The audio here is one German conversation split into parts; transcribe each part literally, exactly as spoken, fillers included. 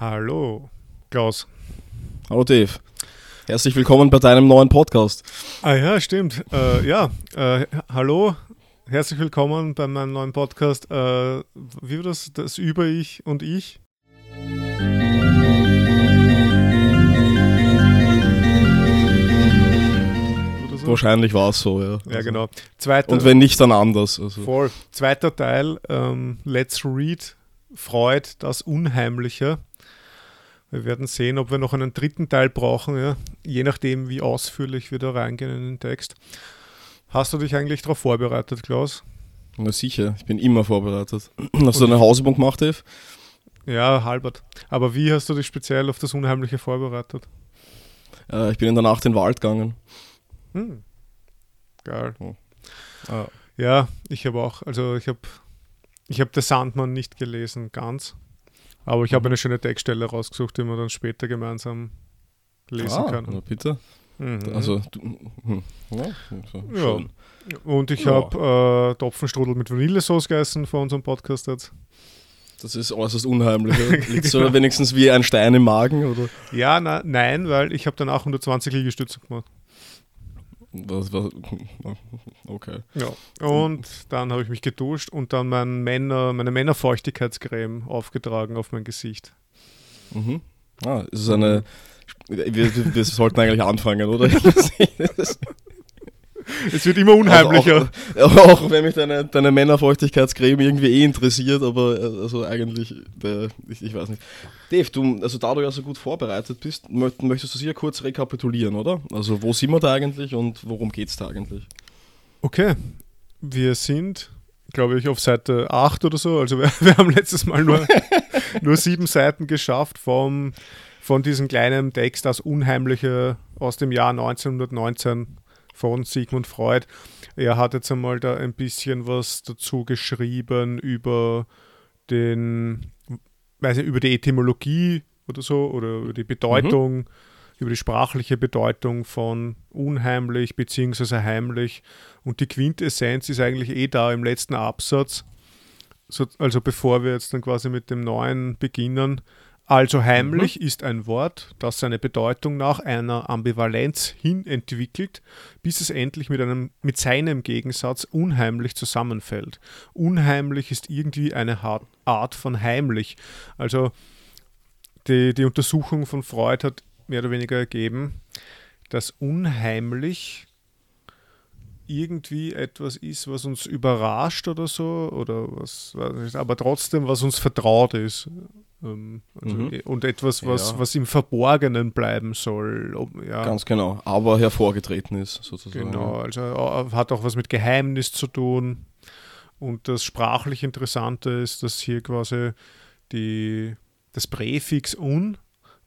Hallo, Klaus. Hallo, Dave. Herzlich willkommen bei deinem neuen Podcast. Ah ja, stimmt. Äh, ja, äh, hallo, herzlich willkommen bei meinem neuen Podcast. Äh, wie war das? Das Über-Ich und Ich? So? Wahrscheinlich war es so, ja. Ja, also, genau. Zweiter, und wenn nicht, dann anders. Also. Voll. Zweiter Teil, ähm, Let's Read, Freud, Das Unheimliche. Wir werden sehen, ob wir noch einen dritten Teil brauchen, ja? Je nachdem, wie ausführlich wir da reingehen in den Text. Hast du dich eigentlich darauf vorbereitet, Klaus? Na sicher, ich bin immer vorbereitet. Hast du eine Hausübung gemacht, Dave? Ja, halbert. Aber wie hast du dich speziell auf das Unheimliche vorbereitet? Äh, ich bin in der Nacht in den Wald gegangen. Hm. Geil. Oh. Ah. Ja, ich habe auch, also ich habe ich habe Der Sandmann nicht gelesen, ganz. Aber ich habe eine schöne Textstelle rausgesucht, die wir dann später gemeinsam lesen ah, können. Na bitte. Mhm. Also, du, hm. ja, so, schön. Ja. Und ich ja. habe äh, Topfenstrudel mit Vanillesauce gegessen vor unserem Podcast jetzt. Das ist äußerst unheimlich. Liegt so genau. Wenigstens wie ein Stein im Magen? Oder? Ja, na, nein, weil ich habe danach hundertzwanzig Liegestütze gemacht. Das war, okay. Ja. Und dann habe ich mich geduscht und dann mein Männer, meine Männerfeuchtigkeitscreme aufgetragen auf mein Gesicht. Mhm. Ah, ist es eine. Wir, wir, wir sollten eigentlich anfangen, oder? Es wird immer unheimlicher. Also auch, auch wenn mich deine, deine Männerfeuchtigkeitscreme irgendwie eh interessiert, aber also eigentlich, der, ich, ich weiß nicht. Dave, du, also da du ja so gut vorbereitet bist, möchtest du sicher kurz rekapitulieren, oder? Also wo sind wir da eigentlich und worum geht es da eigentlich? Okay, wir sind, glaube ich, auf Seite acht oder so. Also wir, wir haben letztes Mal nur, nur sieben Seiten geschafft vom, von diesem kleinen Text, Das Unheimliche aus dem Jahr neunzehnhundertneunzehn. Von Sigmund Freud. Er hat jetzt einmal da ein bisschen was dazu geschrieben über den, weiß nicht, über die Etymologie oder so, oder über die Bedeutung, mhm. über die sprachliche Bedeutung von unheimlich bzw. heimlich. Und die Quintessenz ist eigentlich eh da im letzten Absatz. So, also bevor wir jetzt dann quasi mit dem Neuen beginnen. Also heimlich mhm. ist ein Wort, das seine Bedeutung nach einer Ambivalenz hin entwickelt, bis es endlich mit, einem, mit seinem Gegensatz unheimlich zusammenfällt. Unheimlich ist irgendwie eine Art von heimlich. Also die, die Untersuchung von Freud hat mehr oder weniger ergeben, dass unheimlich irgendwie etwas ist, was uns überrascht oder so, oder was, weiß nicht, aber trotzdem, was uns vertraut ist. Also mhm. Und etwas, was, ja. was im Verborgenen bleiben soll. Ja. Ganz genau, aber hervorgetreten ist sozusagen. Genau, also hat auch was mit Geheimnis zu tun. Und das sprachlich Interessante ist, dass hier quasi die, das Präfix un,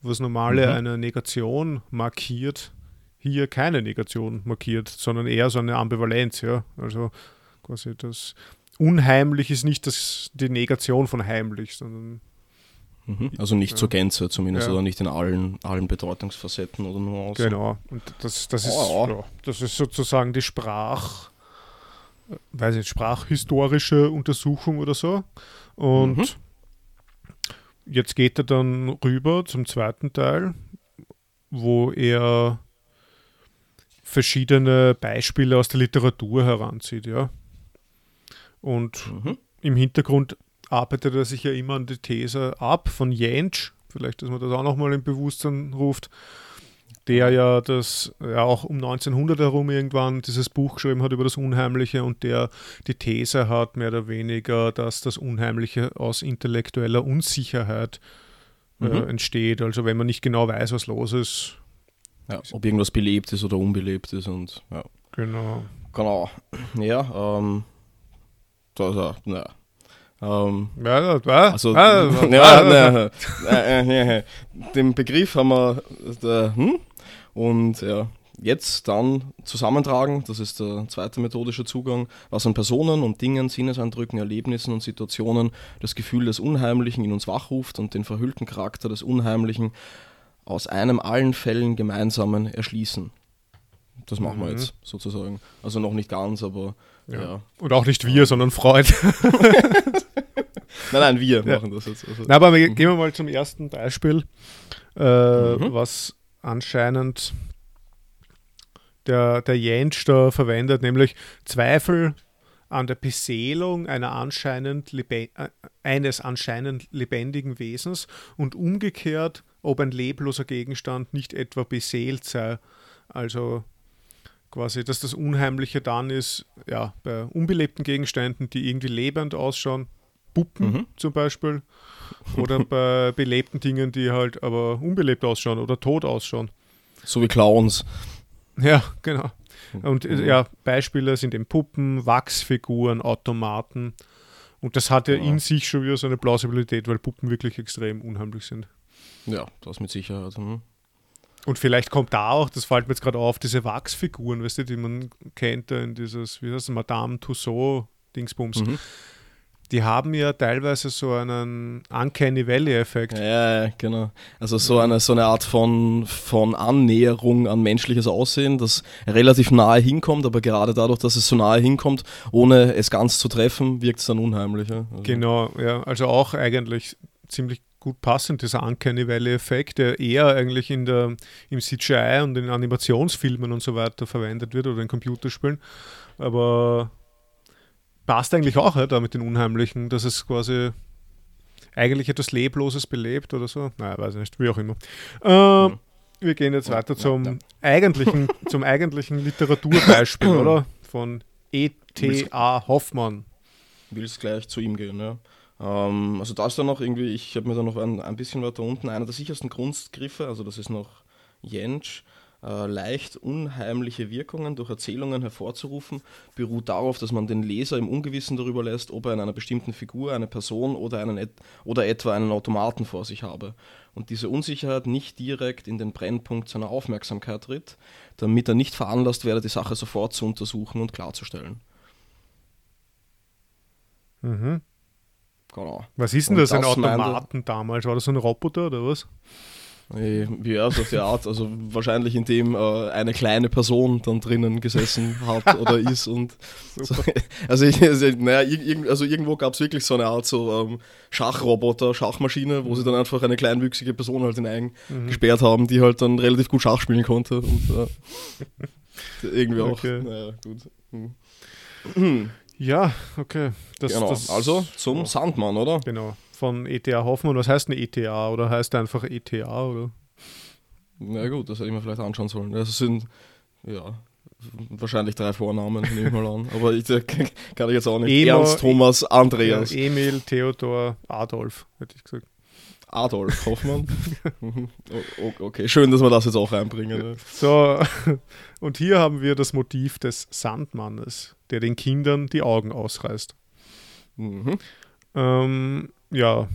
was normale mhm. eine Negation markiert, hier keine Negation markiert, sondern eher so eine Ambivalenz. Ja? Also quasi das Unheimlich ist nicht das, die Negation von heimlich, sondern also nicht ja. zur Gänze zumindest, ja. oder nicht in allen, allen Bedeutungsfacetten oder Nuancen. Genau, und das, das, ist, oh, oh. Ja, das ist sozusagen die Sprach, weiß nicht, sprachhistorische Untersuchung oder so. Und mhm. jetzt geht er dann rüber zum zweiten Teil, wo er verschiedene Beispiele aus der Literatur heranzieht. Ja. Und mhm. im Hintergrund arbeitet er sich ja immer an die These ab von Jentsch, vielleicht, dass man das auch nochmal im Bewusstsein ruft, der ja das ja auch um neunzehnhundert herum irgendwann dieses Buch geschrieben hat über das Unheimliche und der die These hat, mehr oder weniger, dass das Unheimliche aus intellektueller Unsicherheit äh, mhm. entsteht. Also wenn man nicht genau weiß, was los ist. Ja, ob irgendwas belebt ist oder unbelebt ist. Und, ja. Genau. Genau. Ja, ähm, da ist er, naja. Um, ja, also, ja, ja, ja, ja. Den Begriff haben wir da, hm? und ja, jetzt dann zusammentragen, das ist der zweite methodische Zugang, was an Personen und Dingen, Sinneseindrücken, Erlebnissen und Situationen das Gefühl des Unheimlichen in uns wachruft und den verhüllten Charakter des Unheimlichen aus einem allen Fällen gemeinsamen erschließen. Das machen wir mhm. jetzt sozusagen. Also noch nicht ganz, aber ja. ja. Und auch nicht wir, sondern Freud. Nein, nein, wir ja. machen das jetzt. Also. Na, aber wir, mhm. gehen wir mal zum ersten Beispiel, äh, mhm. was anscheinend der, der Jentsch da verwendet, nämlich Zweifel an der Beseelung einer anscheinend lebe- eines anscheinend lebendigen Wesens und umgekehrt, ob ein lebloser Gegenstand nicht etwa beseelt sei. Also quasi, dass das Unheimliche dann ist, ja, bei unbelebten Gegenständen, die irgendwie lebend ausschauen, Puppen mhm. zum Beispiel, oder bei belebten Dingen, die halt aber unbelebt ausschauen oder tot ausschauen. So wie Clowns. Ja, genau. Und ja, Beispiele sind eben Puppen, Wachsfiguren, Automaten. Und das hat ja, ja in sich schon wieder so eine Plausibilität, weil Puppen wirklich extrem unheimlich sind. Ja, das mit Sicherheit. Mhm. Und vielleicht kommt da auch, das fällt mir jetzt gerade auf, diese Wachsfiguren, weißt du, die man kennt in dieses, wie heißt das, Madame Tussauds-Dingsbums. Mhm. Die haben ja teilweise so einen Uncanny Valley-Effekt. Ja, ja, genau. Also so eine, so eine Art von, von Annäherung an menschliches Aussehen, das relativ nahe hinkommt, aber gerade dadurch, dass es so nahe hinkommt, ohne es ganz zu treffen, wirkt es dann unheimlich. Ja? Also genau, ja. Also auch eigentlich ziemlich gut passend, dieser Uncanny Valley-Effekt, der eher eigentlich in der, im C G I und in Animationsfilmen und so weiter verwendet wird oder in Computerspielen. Aber passt eigentlich auch halt, da mit den Unheimlichen, dass es quasi eigentlich etwas Lebloses belebt oder so. Naja, weiß ich nicht, wie auch immer. Äh, mhm. Wir gehen jetzt weiter ja, zum, ja. eigentlichen, zum eigentlichen Literaturbeispiel, oder? Von E T A Hoffmann. Ich will es gleich zu ihm gehen, ja. Ähm, also da ist dann noch irgendwie, ich habe mir da noch ein, ein bisschen weiter unten, einer der sichersten Kunstgriffe, also das ist noch Jentsch, leicht unheimliche Wirkungen durch Erzählungen hervorzurufen, beruht darauf, dass man den Leser im Ungewissen darüber lässt, ob er in einer bestimmten Figur, eine Person oder, einen et- oder etwa einen Automaten vor sich habe und diese Unsicherheit nicht direkt in den Brennpunkt seiner Aufmerksamkeit tritt, damit er nicht veranlasst werde, die Sache sofort zu untersuchen und klarzustellen. Mhm. Genau. Was ist denn das, das, ein Automaten damals? War das so ein Roboter oder was? Ja, so auf die Art, also wahrscheinlich indem äh, eine kleine Person dann drinnen gesessen hat oder ist und so, also, ich, also, naja, irg- also irgendwo gab es wirklich so eine Art so ähm, Schachroboter, Schachmaschine, wo sie dann einfach eine kleinwüchsige Person halt hinein mhm. gesperrt haben, die halt dann relativ gut Schach spielen konnte und äh, irgendwie auch, okay. naja, gut. Mhm. Ja, okay. Das, genau, das also zum ja. Sandmann, oder? Genau. Von E T A Hoffmann. Was heißt eine E T A? Oder heißt einfach E T A? Oder? Na gut, das hätte ich mir vielleicht anschauen sollen. Das sind, ja, wahrscheinlich drei Vornamen, nehme ich mal an. Aber ich kann ich jetzt auch nicht. Emo, Ernst, Thomas, Andreas. Ja, Emil, Theodor, Adolf, hätte ich gesagt. Adolf Hoffmann. Okay, schön, dass wir das jetzt auch reinbringen. So, und hier haben wir das Motiv des Sandmannes, der den Kindern die Augen ausreißt. Mhm. Ähm, ja,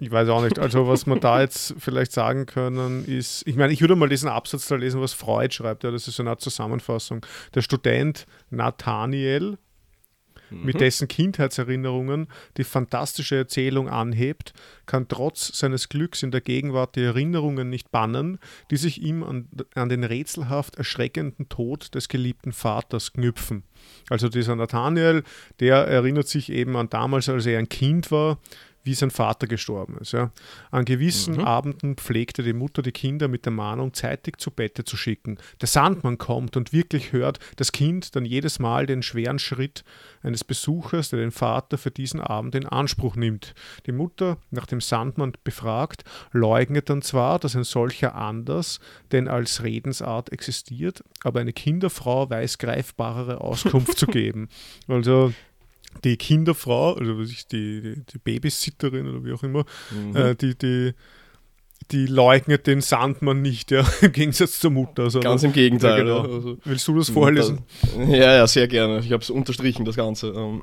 ich weiß auch nicht. Also was man da jetzt vielleicht sagen können ist, ich meine, ich würde mal diesen Absatz da lesen, was Freud schreibt. Ja, das ist so eine Art Zusammenfassung. Der Student Nathaniel, mhm. mit dessen Kindheitserinnerungen die fantastische Erzählung anhebt, kann trotz seines Glücks in der Gegenwart die Erinnerungen nicht bannen, die sich ihm an, an den rätselhaft erschreckenden Tod des geliebten Vaters knüpfen. Also dieser Nathaniel, der erinnert sich eben an damals, als er ein Kind war, wie sein Vater gestorben ist. Ja. An gewissen mhm. Abenden pflegte die Mutter die Kinder mit der Mahnung, zeitig zu Bette zu schicken. Der Sandmann kommt und wirklich hört das Kind dann jedes Mal den schweren Schritt eines Besuchers, der den Vater für diesen Abend in Anspruch nimmt. Die Mutter, nach dem Sandmann befragt, leugnet dann zwar, dass ein solcher anders denn als Redensart existiert, aber eine Kinderfrau weiß greifbarere Auskunft zu geben. Also die Kinderfrau, also was ich, die, die, die Babysitterin oder wie auch immer, mhm. äh, die, die, die leugnet den Sandmann nicht, ja, im Gegensatz zur Mutter. Also, ganz im Gegenteil. Ja, genau. Also, willst du das vorlesen? Ja, ja, sehr gerne. Ich habe es unterstrichen, das Ganze.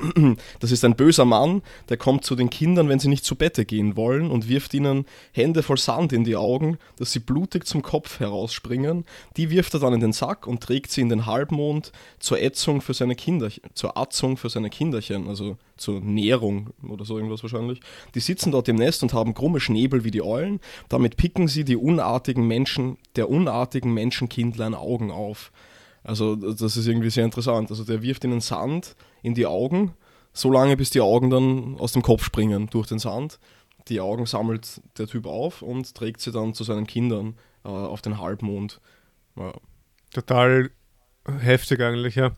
Das ist ein böser Mann, der kommt zu den Kindern, wenn sie nicht zu Bette gehen wollen und wirft ihnen Hände voll Sand in die Augen, dass sie blutig zum Kopf herausspringen. Die wirft er dann in den Sack und trägt sie in den Halbmond zur Ätzung für seine Kinderchen, zur Atzung für seine Kinderchen, also zur Nährung oder so irgendwas wahrscheinlich. Die sitzen dort im Nest und haben krumme Schnäbel wie die Eulen. Damit picken sie die unartigen Menschen, der unartigen Menschenkindlein Augen auf. Also das ist irgendwie sehr interessant. Also der wirft ihnen Sand in die Augen, so lange, bis die Augen dann aus dem Kopf springen durch den Sand. Die Augen sammelt der Typ auf und trägt sie dann zu seinen Kindern äh, auf den Halbmond. Ja. Total heftig eigentlich, ja.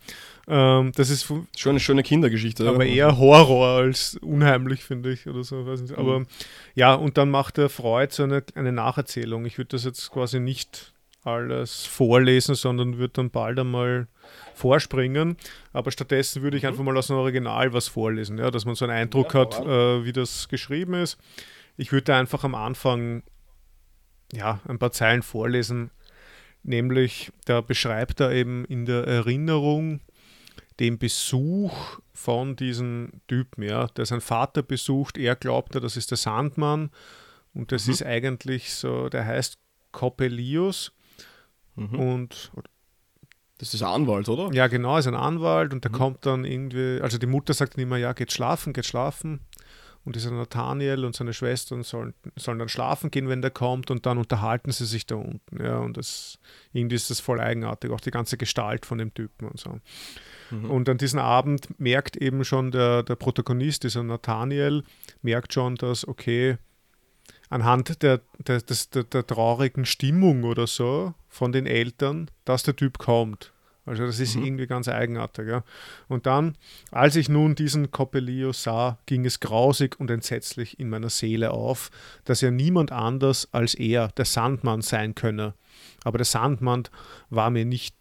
Ähm, das ist schöne, schöne Kindergeschichte. Aber eher Horror als unheimlich, finde ich, oder so, weiß nicht. Aber mhm. ja, und dann macht der Freud so eine, eine Nacherzählung. Ich würde das jetzt quasi nicht alles vorlesen, sondern würde dann bald einmal vorspringen. Aber stattdessen würde ich einfach mal aus dem Original was vorlesen, ja, dass man so einen Eindruck ja, hat, äh, wie das geschrieben ist. Ich würde einfach am Anfang ja, ein paar Zeilen vorlesen. Nämlich, da beschreibt er eben in der Erinnerung den Besuch von diesem Typen, ja, der seinen Vater besucht. Er glaubt, das ist der Sandmann und das mhm. ist eigentlich so, der heißt Coppelius. Mhm. Und das ist ein Anwalt, oder? Ja, genau, ist ein Anwalt und der mhm. kommt dann irgendwie, also die Mutter sagt dann immer, ja, geht schlafen, geht schlafen. Und dieser Nathaniel und seine Schwestern sollen, sollen dann schlafen gehen, wenn der kommt, und dann unterhalten sie sich da unten. Ja, und das, irgendwie ist das voll eigenartig, auch die ganze Gestalt von dem Typen und so. Mhm. Und an diesem Abend merkt eben schon der, der Protagonist, dieser Nathaniel, merkt schon, dass, okay, anhand der, der, der, der traurigen Stimmung oder so von den Eltern, dass der Typ kommt. Also das ist mhm. irgendwie ganz eigenartig. Ja. Und dann, als ich nun diesen Coppelius sah, ging es grausig und entsetzlich in meiner Seele auf, dass er niemand anders als er, der Sandmann, sein könne. Aber der Sandmann war mir nicht,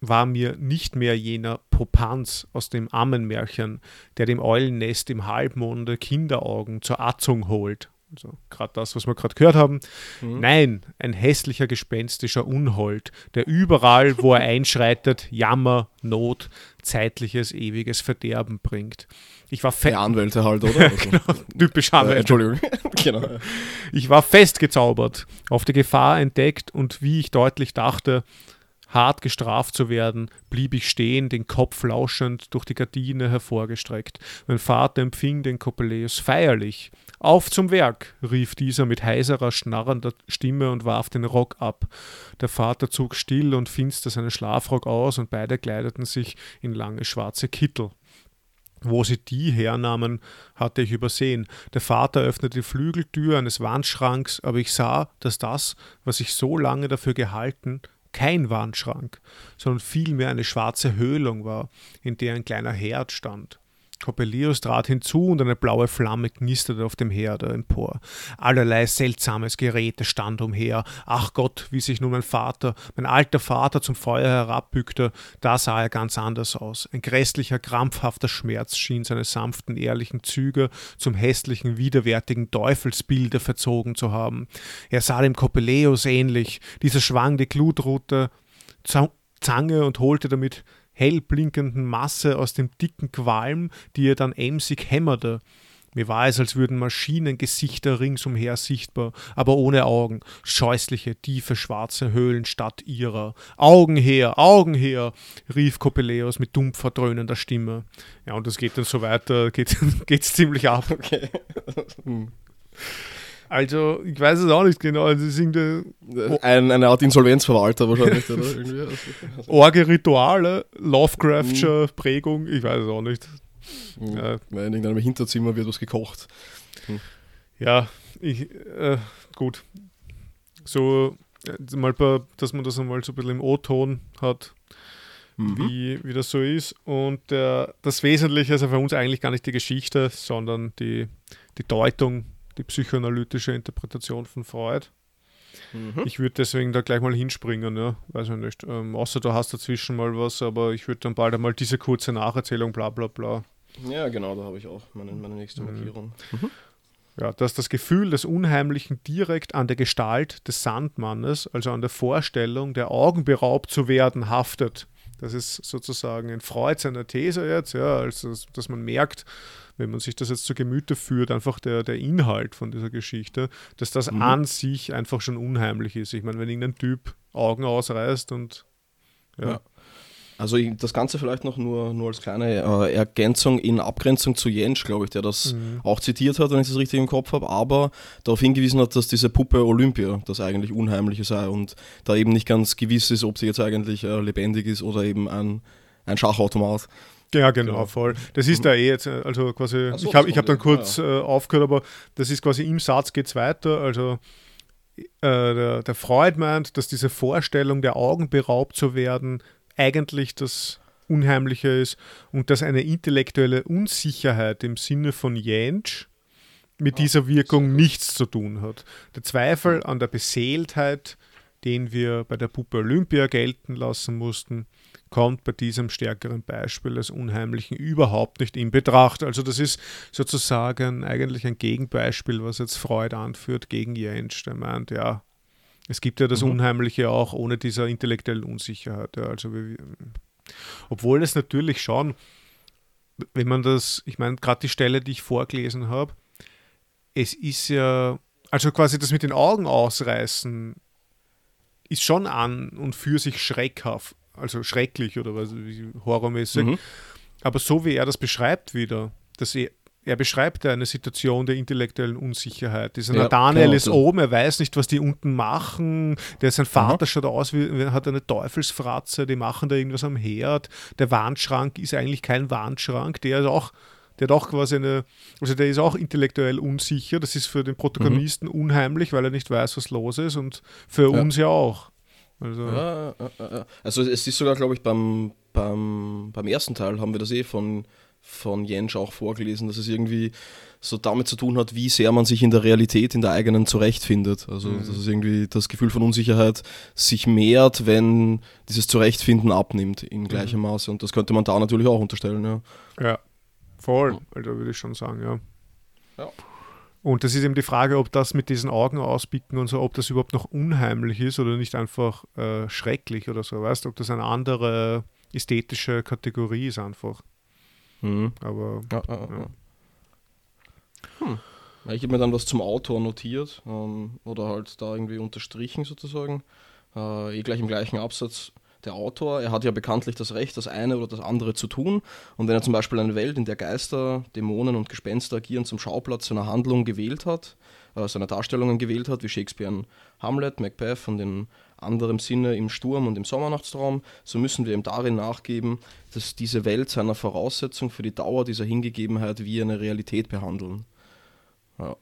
war mir nicht mehr jener Popanz aus dem Ammenmärchen, der dem Eulennest im Halbmonde Kinderaugen zur Atzung holt. Also gerade das, was wir gerade gehört haben. Mhm. Nein, ein hässlicher, gespenstischer Unhold, der überall, wo er einschreitet, Jammer, Not, zeitliches, ewiges Verderben bringt. Ich war fe- Die Anwälte halt, oder? Also, genau, typisch Anwälte. Äh, Entschuldigung. Genau. Ich war festgezaubert, auf die Gefahr entdeckt und wie ich deutlich dachte, hart gestraft zu werden, blieb ich stehen, den Kopf lauschend durch die Gardine hervorgestreckt. Mein Vater empfing den Coppelius feierlich. »Auf zum Werk«, rief dieser mit heiserer, schnarrender Stimme und warf den Rock ab. Der Vater zog still und finster seinen Schlafrock aus und beide kleideten sich in lange schwarze Kittel. Wo sie die hernahmen, hatte ich übersehen. Der Vater öffnete die Flügeltür eines Wandschranks, aber ich sah, dass das, was ich so lange dafür gehalten, kein Wandschrank, sondern vielmehr eine schwarze Höhlung war, in der ein kleiner Herd stand. Coppelius trat hinzu und eine blaue Flamme knisterte auf dem Herde empor. Allerlei seltsames Geräte stand umher. Ach Gott, wie sich nun mein Vater, mein alter Vater zum Feuer herabbückte, da sah er ganz anders aus. Ein grässlicher, krampfhafter Schmerz schien seine sanften, ehrlichen Züge zum hässlichen, widerwärtigen Teufelsbilde verzogen zu haben. Er sah dem Coppelius ähnlich. Dieser schwang die Glutrute, Zange und holte damit hellblinkenden Masse aus dem dicken Qualm, die er dann emsig hämmerte. Mir war es, als würden Maschinengesichter ringsumher sichtbar, aber ohne Augen, scheußliche, tiefe, schwarze Höhlen statt ihrer. »Augen her, Augen her«, rief Coppelius mit dumpfer, dröhnender Stimme. Ja, und das geht dann so weiter, geht es ziemlich ab. Okay. Also, ich weiß es auch nicht genau. Das ist irgendeine, Ein, eine Art Insolvenzverwalter wahrscheinlich, oder? Irgendwie. Orgelrituale, Lovecraftsche hm. Prägung, ich weiß es auch nicht. Hm. Ja. In irgendeinem Hinterzimmer wird was gekocht. Hm. Ja, ich, äh, gut. So, mal, dass man das einmal so ein bisschen im O-Ton hat, mhm. wie, wie das so ist. Und äh, das Wesentliche ist ja für uns eigentlich gar nicht die Geschichte, sondern die, die Deutung, die psychoanalytische Interpretation von Freud. Mhm. Ich würde deswegen da gleich mal hinspringen, ja? Weiß ich nicht. Ähm, außer du hast dazwischen mal was, aber ich würde dann bald einmal diese kurze Nacherzählung, bla bla bla. Ja, genau, da habe ich auch meine, meine nächste Markierung. Mhm. Mhm. Ja, dass das Gefühl des Unheimlichen direkt an der Gestalt des Sandmannes, also an der Vorstellung, der Augen beraubt zu werden, haftet. Das ist sozusagen in Freud seiner These jetzt, ja, also dass man merkt, wenn man sich das jetzt zu Gemüte führt, einfach der, der Inhalt von dieser Geschichte, dass das mhm. an sich einfach schon unheimlich ist. Ich meine, wenn irgendein Typ Augen ausreißt und ja. ja. Also ich, das Ganze vielleicht noch nur, nur als kleine äh, Ergänzung in Abgrenzung zu Jentsch, glaube ich, der das mhm. auch zitiert hat, wenn ich das richtig im Kopf habe, aber darauf hingewiesen hat, dass diese Puppe Olympia das eigentlich Unheimliche sei und da eben nicht ganz gewiss ist, ob sie jetzt eigentlich äh, lebendig ist oder eben ein, ein Schachautomat. Ja, genau, genau, voll. Das ist da eh jetzt, also quasi, so, ich habe hab dann kurz ja. äh, aufgehört, aber das ist quasi im Satz geht's weiter, also äh, der, der Freud meint, dass diese Vorstellung, der Augen beraubt zu werden, eigentlich das Unheimliche ist und dass eine intellektuelle Unsicherheit im Sinne von Jentsch mit ah, dieser Wirkung nichts zu tun hat. Der Zweifel an der Beseeltheit, den wir bei der Puppe Olympia gelten lassen mussten, kommt bei diesem stärkeren Beispiel des Unheimlichen überhaupt nicht in Betracht. Also das ist sozusagen eigentlich ein Gegenbeispiel, was jetzt Freud anführt gegen Jentsch. Der meint, ja, es gibt ja das mhm. Unheimliche auch ohne dieser intellektuellen Unsicherheit. Ja, also wir, obwohl es natürlich schon, wenn man das, ich meine, gerade die Stelle, die ich vorgelesen habe, es ist ja, also quasi das mit den Augen ausreißen, ist schon an und für sich schreckhaft, also schrecklich oder was, horrormäßig. Mhm. Aber so wie er das beschreibt wieder, dass er, er beschreibt eine Situation der intellektuellen Unsicherheit. Dieser ja, Nathaniel genau, ist so. oben, er weiß nicht, was die unten machen. Der, sein Vater mhm. schaut aus, wie, hat eine Teufelsfratze, die machen da irgendwas am Herd. Der Wandschrank ist eigentlich kein Wandschrank, der ist auch... Der hat auch quasi eine, also der ist auch intellektuell unsicher. Das ist für den Protagonisten mhm. unheimlich, weil er nicht weiß, was los ist und für ja. uns ja auch. Also. Ja, also es ist sogar, glaube ich, beim, beim, beim ersten Teil haben wir das eh von, von Jentsch auch vorgelesen, dass es irgendwie so damit zu tun hat, wie sehr man sich in der Realität, in der eigenen zurechtfindet. Also mhm. dass es irgendwie das Gefühl von Unsicherheit sich mehrt, wenn dieses Zurechtfinden abnimmt in gleichem mhm. Maße. Und das könnte man da natürlich auch unterstellen. Ja. ja. Voll, also würde ich schon sagen, ja. ja. Und das ist eben die Frage, ob das mit diesen Augen ausbicken und so, ob das überhaupt noch unheimlich ist oder nicht einfach äh, schrecklich oder so, weißt du, ob das eine andere ästhetische Kategorie ist einfach. Mhm. Aber, ja. ja, ja. Hm. Ich habe mir dann was zum Autor notiert ähm, oder halt da irgendwie unterstrichen sozusagen, äh, eh gleich im gleichen Absatz. Der Autor, er hat ja bekanntlich das Recht, das eine oder das andere zu tun. Und wenn er zum Beispiel eine Welt, in der Geister, Dämonen und Gespenster agieren, zum Schauplatz seiner Handlung gewählt hat, äh, seiner Darstellungen gewählt hat, wie Shakespeare in Hamlet, Macbeth und in anderem Sinne im Sturm und im Sommernachtstraum, so müssen wir ihm darin nachgeben, dass diese Welt seiner Voraussetzung für die Dauer dieser Hingegebenheit wie eine Realität behandeln. Ja,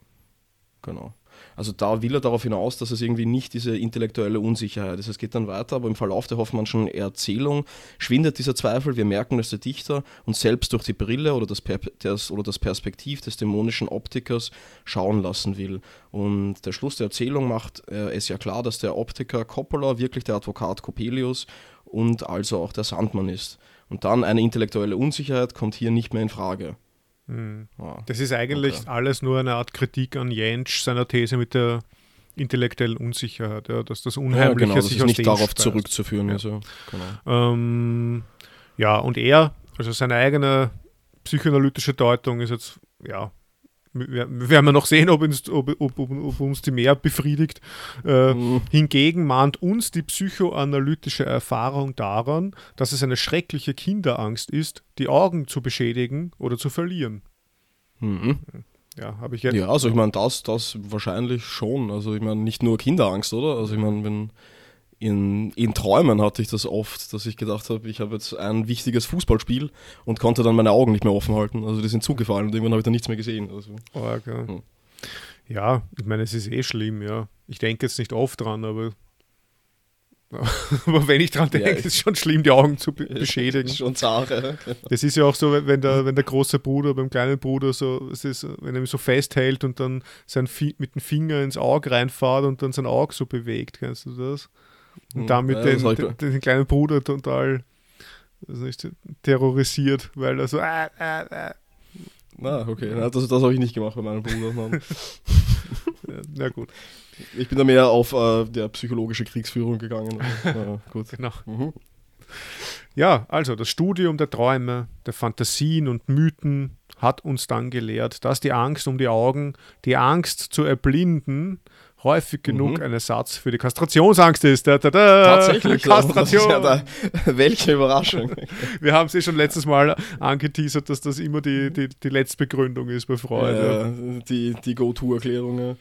genau. Also da will er darauf hinaus, dass es irgendwie nicht diese intellektuelle Unsicherheit ist. Es geht dann weiter, aber im Verlauf der Hoffmannschen Erzählung schwindet dieser Zweifel. Wir merken, dass der Dichter uns selbst durch die Brille oder das, per- das, oder das Perspektiv des dämonischen Optikers schauen lassen will. Und der Schluss der Erzählung macht äh, es ja klar, dass der Optiker Coppola wirklich der Advokat Coppelius und also auch der Sandmann ist. Und dann eine intellektuelle Unsicherheit kommt hier nicht mehr in Frage. Das ist eigentlich okay. alles nur eine Art Kritik an Jentsch, seiner These mit der intellektuellen Unsicherheit, ja, dass das Unheimliche ja, genau, sich das aus nicht darauf speist. Zurückzuführen ist. Ja. Genau. Ähm, ja, und er, also seine eigene psychoanalytische Deutung ist jetzt, ja, werden wir noch sehen, ob uns, ob, ob, ob, ob uns die mehr befriedigt. Äh, mhm. Hingegen mahnt uns die psychoanalytische Erfahrung daran, dass es eine schreckliche Kinderangst ist, die Augen zu beschädigen oder zu verlieren. Mhm. Ja, habe ich jetzt. Ja, also ich meine, das, das wahrscheinlich schon. Also ich meine, nicht nur Kinderangst, oder? Also ich meine, wenn... In, in Träumen hatte ich das oft, dass ich gedacht habe, ich habe jetzt ein wichtiges Fußballspiel und konnte dann meine Augen nicht mehr offen halten. Also die sind zugefallen und irgendwann habe ich dann nichts mehr gesehen. Also, oh, okay. hm. Ja, ich meine, es ist eh schlimm, ja. Ich denke jetzt nicht oft dran, aber, aber wenn ich dran denke, ja, ist es schon schlimm, die Augen zu be- beschädigen. Schon Sache. Das ist ja auch so, wenn der, wenn der große Bruder beim kleinen Bruder so, es ist, wenn er ihn so festhält und dann sein Fi- mit dem Finger ins Auge reinfährt und dann sein Auge so bewegt, kennst du das? Und damit ja, den, den, den kleinen Bruder total also nicht, terrorisiert, weil er so. Ah, ah, ah. Na, okay. Na, das, das habe ich nicht gemacht bei meinem Bruder. ja, na gut. Ich bin da mehr auf äh, der psychologische Kriegsführung gegangen. Na, gut. Genau. Mhm. Ja, also das Studium der Träume, der Fantasien und Mythen hat uns dann gelehrt, dass die Angst um die Augen, die Angst zu erblinden, häufig genug mhm. ein Ersatz für die Kastrationsangst ist. Da, da, da. Tatsächlich. Kastration. Ja da, welche Überraschung. Wir haben es eh schon letztes Mal angeteasert, dass das immer die, die, die Letztbegründung ist bei Freud. Ja, ja. Die, die Go-To-Erklärung.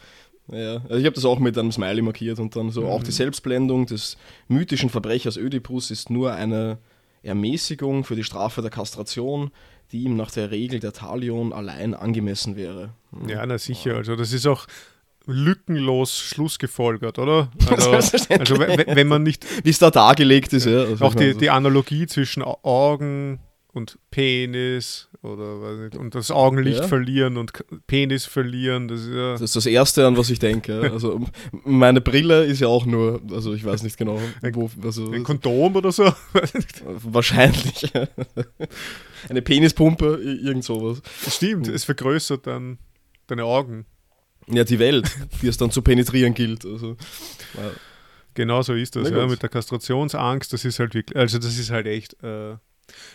Ja. Also ich habe das auch mit einem Smiley markiert und dann so. Mhm. Auch die Selbstblendung des mythischen Verbrechers Oedipus ist nur eine Ermäßigung für die Strafe der Kastration, die ihm nach der Regel der Talion allein angemessen wäre. Ja, na sicher. Also das ist auch lückenlos schlussgefolgert, oder? Also, also wenn, wenn man nicht... Wie es da dargelegt ist, ja. Also auch die, die Analogie zwischen Augen und Penis oder weiß nicht, und das Augenlicht ja. verlieren und Penis verlieren, das ist ja... Das ist das Erste, an was ich denke. Also meine Brille ist ja auch nur, also ich weiß nicht genau, wo... Also, ein Kondom oder so? Wahrscheinlich. Eine Penispumpe, irgend sowas. Stimmt, es vergrößert dann deine Augen. Ja, die Welt, die es dann zu penetrieren gilt. Also, ja. Genau so ist das, ja, mit der Kastrationsangst, das ist halt wirklich, also das ist halt echt, äh,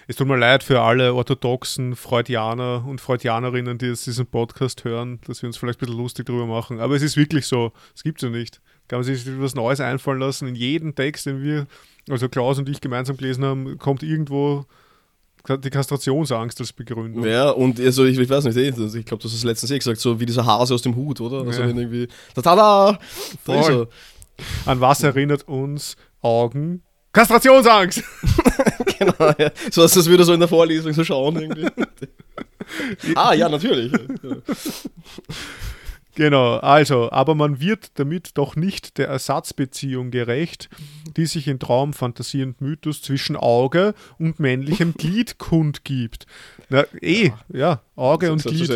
es tut mir leid für alle orthodoxen Freudianer und Freudianerinnen, die jetzt diesen Podcast hören, dass wir uns vielleicht ein bisschen lustig drüber machen, aber es ist wirklich so, es gibt es ja nicht. Kann man sich etwas Neues einfallen lassen, in jedem Text, den wir, also Klaus und ich gemeinsam gelesen haben, kommt irgendwo... die Kastrationsangst als Begründung. Ja, und also ich, ich weiß nicht, ich glaube, das hast du letztens eh gesagt, so wie dieser Hase aus dem Hut, oder? Also ja. Wenn irgendwie, tada, da ist er. An was erinnert uns Augen? Kastrationsangst! Genau, ja. So als das würde so in der Vorlesung so schauen irgendwie. Ah, ja, natürlich. Genau, also, aber man wird damit doch nicht der Ersatzbeziehung gerecht, die sich in Traum, Fantasie und Mythos zwischen Auge und männlichem Glied kundgibt. Na, eh, ja, Auge und Glied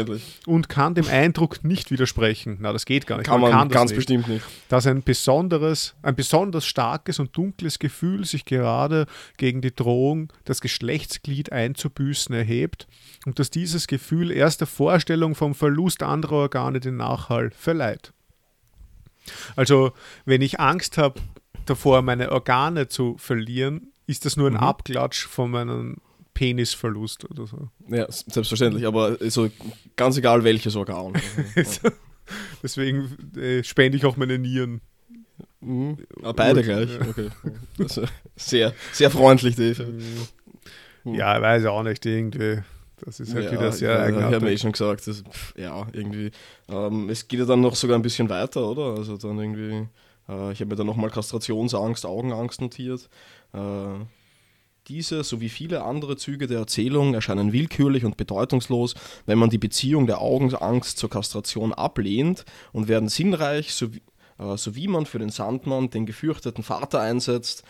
und kann dem Eindruck nicht widersprechen. Na, das geht gar nicht. Kann man, man kann das ganz nicht. Bestimmt nicht. Dass ein besonderes, ein besonders starkes und dunkles Gefühl sich gerade gegen die Drohung, das Geschlechtsglied einzubüßen, erhebt und dass dieses Gefühl erst der Vorstellung vom Verlust anderer Organe den Nachhall verleiht. Also, wenn ich Angst habe, davor meine Organe zu verlieren, ist das nur ein mhm. Abklatsch von meinem Penisverlust oder so. Ja, selbstverständlich, aber so ganz egal welches Organ. Also, ja. Deswegen äh, spende ich auch meine Nieren. Mhm. Ah, beide und, gleich. Ja. Okay. Also, sehr, sehr freundlich, Dave. Mhm. Ja, ich weiß auch nicht, irgendwie. Das ist halt ja, wieder sehr ja, eigenartig. Ich habe mir eh schon gesagt, dass, pff, ja, irgendwie. Ähm, es geht ja dann noch sogar ein bisschen weiter, oder? Also dann irgendwie. Äh, ich habe mir dann nochmal Kastrationsangst, Augenangst notiert. Äh, Diese sowie viele andere Züge der Erzählung erscheinen willkürlich und bedeutungslos, wenn man die Beziehung der Augenangst zur Kastration ablehnt, und werden sinnreich, sowie, äh, sowie man für den Sandmann den gefürchteten Vater einsetzt,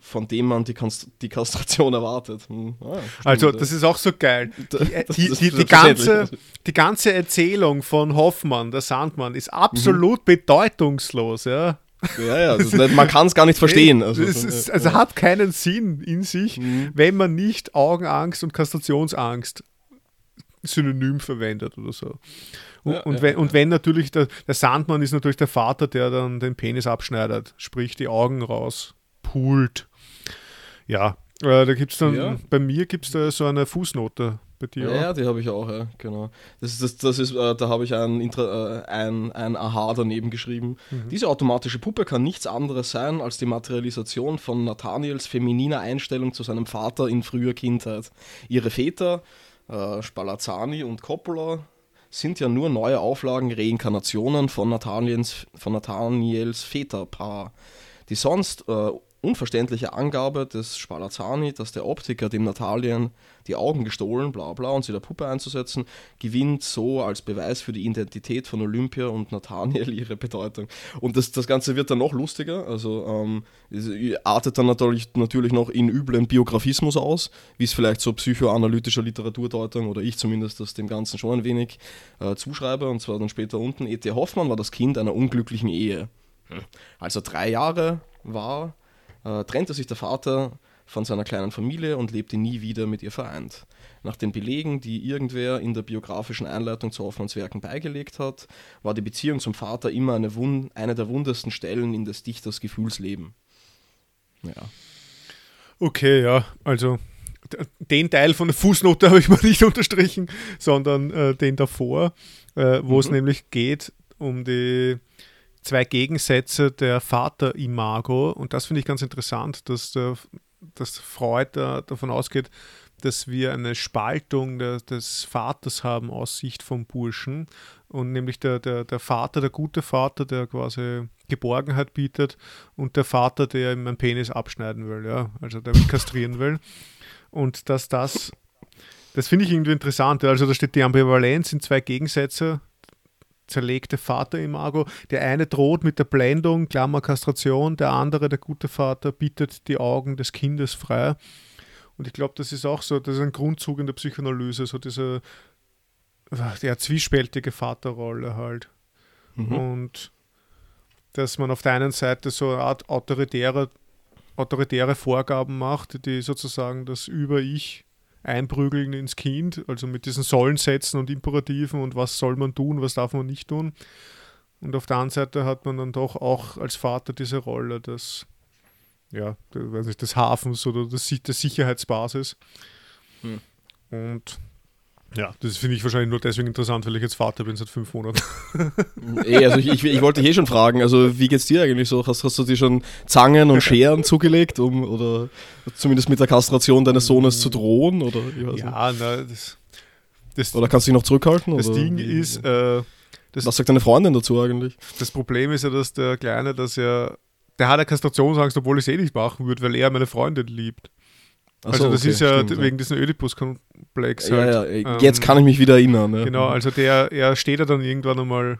von dem man die, Konst- die Kastration erwartet. Hm. Ah, ja, also das ist auch so geil. Die, die, die, die, ganze, die ganze Erzählung von Hoffmann, der Sandmann, ist absolut mhm. bedeutungslos, ja. Ja, ja, das ist nicht, man kann es gar nicht verstehen. Also, es ist, also ja. hat keinen Sinn in sich, mhm. wenn man nicht Augenangst und Kastrationsangst synonym verwendet oder so. Und, ja, und, ja, wenn, ja. und wenn natürlich, der, der Sandmann ist natürlich der Vater, der dann den Penis abschneidet, sprich die Augen rauspult. Ja, äh, da gibt's dann, ja. bei mir gibt es da so eine Fußnote. Die ja, die habe ich auch, ja, genau. Das ist, das, das ist, äh, da habe ich ein, Intra, äh, ein, ein Aha daneben geschrieben. Mhm. Diese automatische Puppe kann nichts anderes sein als die Materialisation von Nathaniels femininer Einstellung zu seinem Vater in früher Kindheit. Ihre Väter, äh, Spalazzani und Coppola, sind ja nur neue Auflagen, Reinkarnationen von Nathaniels, von Nathaniels Väterpaar. Die sonst äh, unverständliche Angabe des Spalazzani, dass der Optiker dem Natalien die Augen gestohlen, bla bla, und sie der Puppe einzusetzen, gewinnt so als Beweis für die Identität von Olympia und Nathaniel ihre Bedeutung. Und das, das Ganze wird dann noch lustiger, also ähm, es artet dann natürlich, natürlich noch in üblen Biografismus aus, wie es vielleicht so psychoanalytischer Literaturdeutung, oder ich zumindest das dem Ganzen schon ein wenig äh, zuschreibe, und zwar dann später unten, E T A Hoffmann war das Kind einer unglücklichen Ehe. Als er drei Jahre war, trennte sich der Vater von seiner kleinen Familie und lebte nie wieder mit ihr vereint. Nach den Belegen, die irgendwer in der biografischen Einleitung zu Hoffmanns Werken beigelegt hat, war die Beziehung zum Vater immer eine, Wund- eine der wundersten Stellen in des Dichters Gefühlsleben. Ja. Okay, ja, also den Teil von der Fußnote habe ich mal nicht unterstrichen, sondern äh, den davor, äh, wo mhm. es nämlich geht um die zwei Gegensätze der Vater-Imago, und das finde ich ganz interessant, dass, der, dass Freud da davon ausgeht, dass wir eine Spaltung der, des Vaters haben aus Sicht vom Burschen, und nämlich der, der, der Vater, der gute Vater, der quasi Geborgenheit bietet, und der Vater, der ihm einen Penis abschneiden will, ja, also der ihn kastrieren will. Und dass das, das finde ich irgendwie interessant, also da steht die Ambivalenz in zwei Gegensätze, zerlegte Vater-Imago, der eine droht mit der Blendung, Klammer Kastration, der andere, der gute Vater, bietet die Augen des Kindes frei. Und ich glaube, das ist auch so, das ist ein Grundzug in der Psychoanalyse, so diese ja, zwiespältige Vaterrolle halt. Mhm. Und dass man auf der einen Seite so eine Art autoritäre, autoritäre Vorgaben macht, die sozusagen das Über-Ich einprügeln ins Kind, also mit diesen Sollensätzen und Imperativen und was soll man tun, was darf man nicht tun. Und auf der anderen Seite hat man dann doch auch als Vater diese Rolle des, ja, weiß nicht, des Hafens oder des, der Sicherheitsbasis. Hm. Und ja, das finde ich wahrscheinlich nur deswegen interessant, weil ich jetzt Vater bin seit fünf Monaten. Ey, also ich, ich, ich wollte dich eh schon fragen, also wie geht's dir eigentlich so? Hast, hast du dir schon Zangen und Scheren zugelegt, um oder zumindest mit der Kastration deines Sohnes zu drohen? Oder, ich weiß ja, nicht. Na, das, das... Oder kannst du dich noch zurückhalten? Das oder? Ding ist... Äh, das, was sagt deine Freundin dazu eigentlich? Das Problem ist ja, dass der Kleine, dass er... Der hat ja Kastrationsangst, obwohl ich es eh nicht machen würde, weil er meine Freundin liebt. Also so, das okay, ist ja stimmt, wegen ja. diesem Oedipus-Komplex. Ja, halt. ja, jetzt ähm, kann ich mich wieder erinnern. Ja. Genau, also der, er steht ja dann irgendwann einmal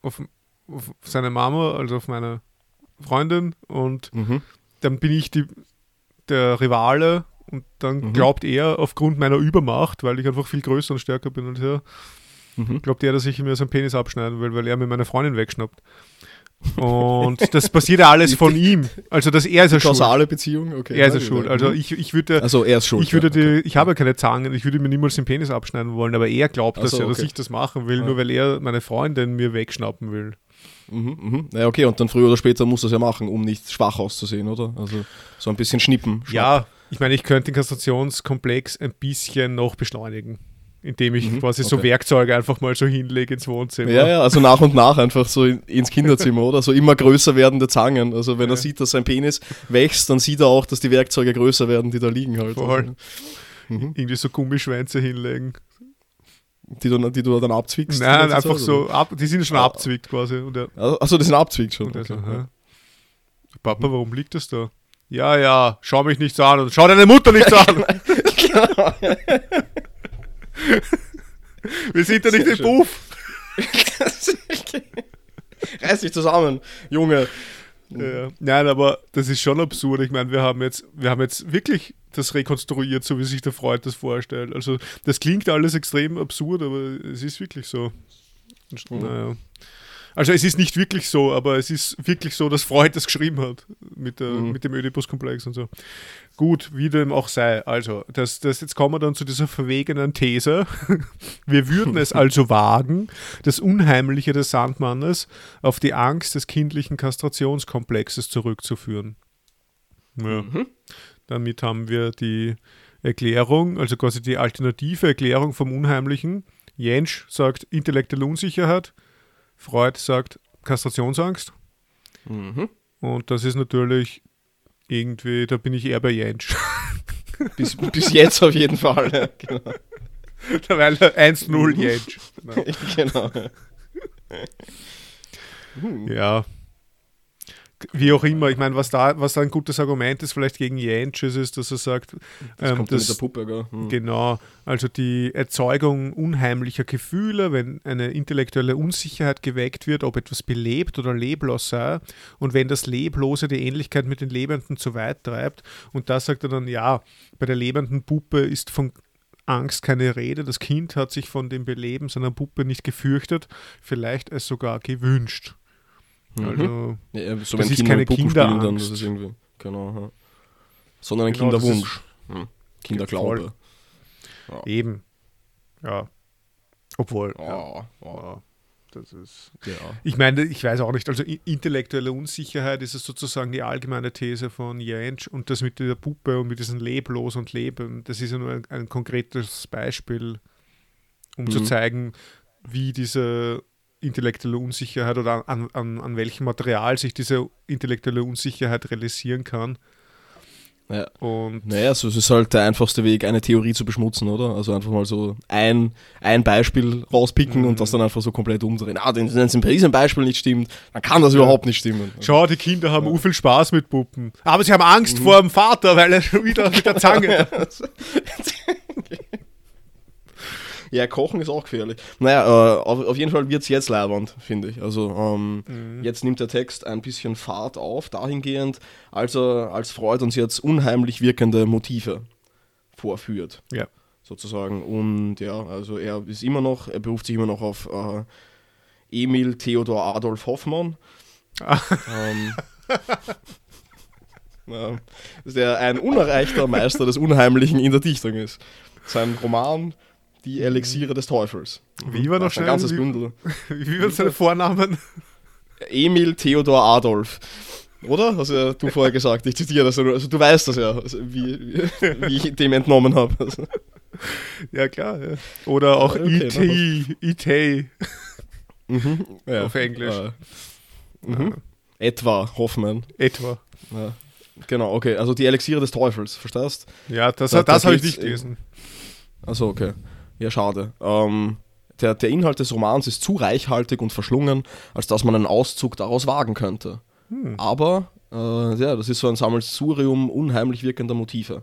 auf, auf seine Mama, also auf meine Freundin, und mhm. dann bin ich die, der Rivale, und dann mhm. glaubt er aufgrund meiner Übermacht, weil ich einfach viel größer und stärker bin und so, mhm. glaubt er, dass ich mir seinen Penis abschneiden will, weil er mir meine Freundin wegschnappt. Und das passiert ja alles von ihm. Also, dass er ist ja schuld. Kausale Beziehung, okay. Er ist ja schuld. Also, ich, ich würde. Also, er ist schuld. Ich, würde ja, die, ich habe ja keine Zangen, ich würde mir niemals den Penis abschneiden wollen, aber er glaubt das also, ja, okay. dass ich das machen will, ja. nur weil er meine Freundin mir wegschnappen will. Mhm, mhm. Na ja, okay, und dann früher oder später muss das ja machen, um nicht schwach auszusehen, oder? Also, so ein bisschen schnippen. Schnapp. Ja, ich meine, ich könnte den Kastrationskomplex ein bisschen noch beschleunigen, indem ich mhm, quasi okay. so Werkzeuge einfach mal so hinlege ins Wohnzimmer. Ja, ja, also nach und nach einfach so ins Kinderzimmer, oder? So immer größer werdende Zangen. Also wenn ja. er sieht, dass sein Penis wächst, dann sieht er auch, dass die Werkzeuge größer werden, die da liegen halt. Voll. Mhm. Irgendwie so Gummischwänze hinlegen. Die du, die du dann abzwickst? Nein, einfach Zeit, so, ab, die sind schon ah, abzwickt quasi. Und ja. Achso, die sind abzwickt schon. Okay. So, ja. Papa, mhm. warum liegt das da? Ja, ja, schau mich nicht so an. Und schau deine Mutter nicht so an. Genau. Wir sind ja nicht im Buff. Reiß dich zusammen, Junge. Ja. Nein, aber das ist schon absurd. Ich meine, wir haben jetzt, wir haben jetzt wirklich das rekonstruiert, so wie sich der Freud das vorstellt. Also das klingt alles extrem absurd, aber es ist wirklich so. Naja. Also es ist nicht wirklich so, aber es ist wirklich so, dass Freud das geschrieben hat mit, der, mhm. mit dem Oedipus-Komplex und so. Gut, wie dem auch sei. Also, das, das, jetzt kommen wir dann zu dieser verwegenen These. Wir würden es also wagen, das Unheimliche des Sandmannes auf die Angst des kindlichen Kastrationskomplexes zurückzuführen. Ja. Mhm. Damit haben wir die Erklärung, also quasi die alternative Erklärung vom Unheimlichen. Jentsch sagt intellektuelle Unsicherheit. Freud sagt Kastrationsangst. Mhm. Und das ist natürlich irgendwie, da bin ich eher bei Jentsch. Bis, bis jetzt auf jeden Fall. Ja, genau. Da war eins null Jentsch. Genau. genau. Ja. Wie auch immer, ich meine, was da, was da ein gutes Argument ist, vielleicht gegen Jentsch ist, ist, dass er sagt, das ähm, kommt dass, mit der Puppe, gell? Hm. Genau, also die Erzeugung unheimlicher Gefühle, wenn eine intellektuelle Unsicherheit geweckt wird, ob etwas belebt oder leblos sei, und wenn das Leblose die Ähnlichkeit mit den Lebenden zu weit treibt, und da sagt er dann, ja, bei der lebenden Puppe ist von Angst keine Rede, das Kind hat sich von dem Beleben seiner Puppe nicht gefürchtet, vielleicht es sogar gewünscht. Also, ja, so das ist keine Kinderangst. Dann, das ist irgendwie, genau, ja. Sondern ein genau, Kinderwunsch. Hm. Kinderglaube. Ja. Eben. Ja. Obwohl. Ja. Ja. Ja. Das ist. Ja. Ich meine, ich weiß auch nicht. Also intellektuelle Unsicherheit ist es sozusagen die allgemeine These von Jentsch, und das mit der Puppe und mit diesem Leblos und Leben, das ist ja nur ein, ein konkretes Beispiel, um mhm. zu zeigen, wie diese intellektuelle Unsicherheit oder an, an, an welchem Material sich diese intellektuelle Unsicherheit realisieren kann. Ja. Und naja, also es ist halt der einfachste Weg, eine Theorie zu beschmutzen, oder? Also einfach mal so ein, ein Beispiel rauspicken mhm. und das dann einfach so komplett umdrehen. Ah, wenn es in Paris ein Beispiel nicht stimmt, dann kann das ja. überhaupt nicht stimmen. Schau, die Kinder haben ja. so viel Spaß mit Puppen. Aber sie haben Angst mhm. vor dem Vater, weil er schon wieder mit der Zange... Ja, Kochen ist auch gefährlich. Naja, äh, auf, auf jeden Fall wird es jetzt leiwand, finde ich. Also ähm, mhm. jetzt nimmt der Text ein bisschen Fahrt auf, dahingehend, als, er, als Freud uns jetzt unheimlich wirkende Motive vorführt. Ja. Sozusagen. Und ja, also er ist immer noch, er beruft sich immer noch auf äh, Emil Theodor Adolf Hoffmann. Ah. Ähm, äh, der ein unerreichter Meister des Unheimlichen in der Dichtung ist. Sein Roman... Die Elixiere des Teufels. Wie war noch schnell? Ein ganzes Bündel. Wie waren seine Vornamen? Emil Theodor Adolf. Oder? Hast ja du vorher gesagt. Ich zitiere das. Also du weißt das ja, also, wie, wie ich dem entnommen habe. Also. Ja, klar. Ja. Oder auch E T A. Mhm. Ja. Auf Englisch. Äh. Mhm. Etwa Hoffmann. Etwa. Ja. Genau, okay. Also die Elixiere des Teufels. Verstehst? Ja, das, das, das habe ich nicht gelesen. Also okay. Ja, schade. Ähm, der, der Inhalt des Romans ist zu reichhaltig und verschlungen, als dass man einen Auszug daraus wagen könnte. Hm. Aber, äh, ja, das ist so ein Sammelsurium unheimlich wirkender Motive.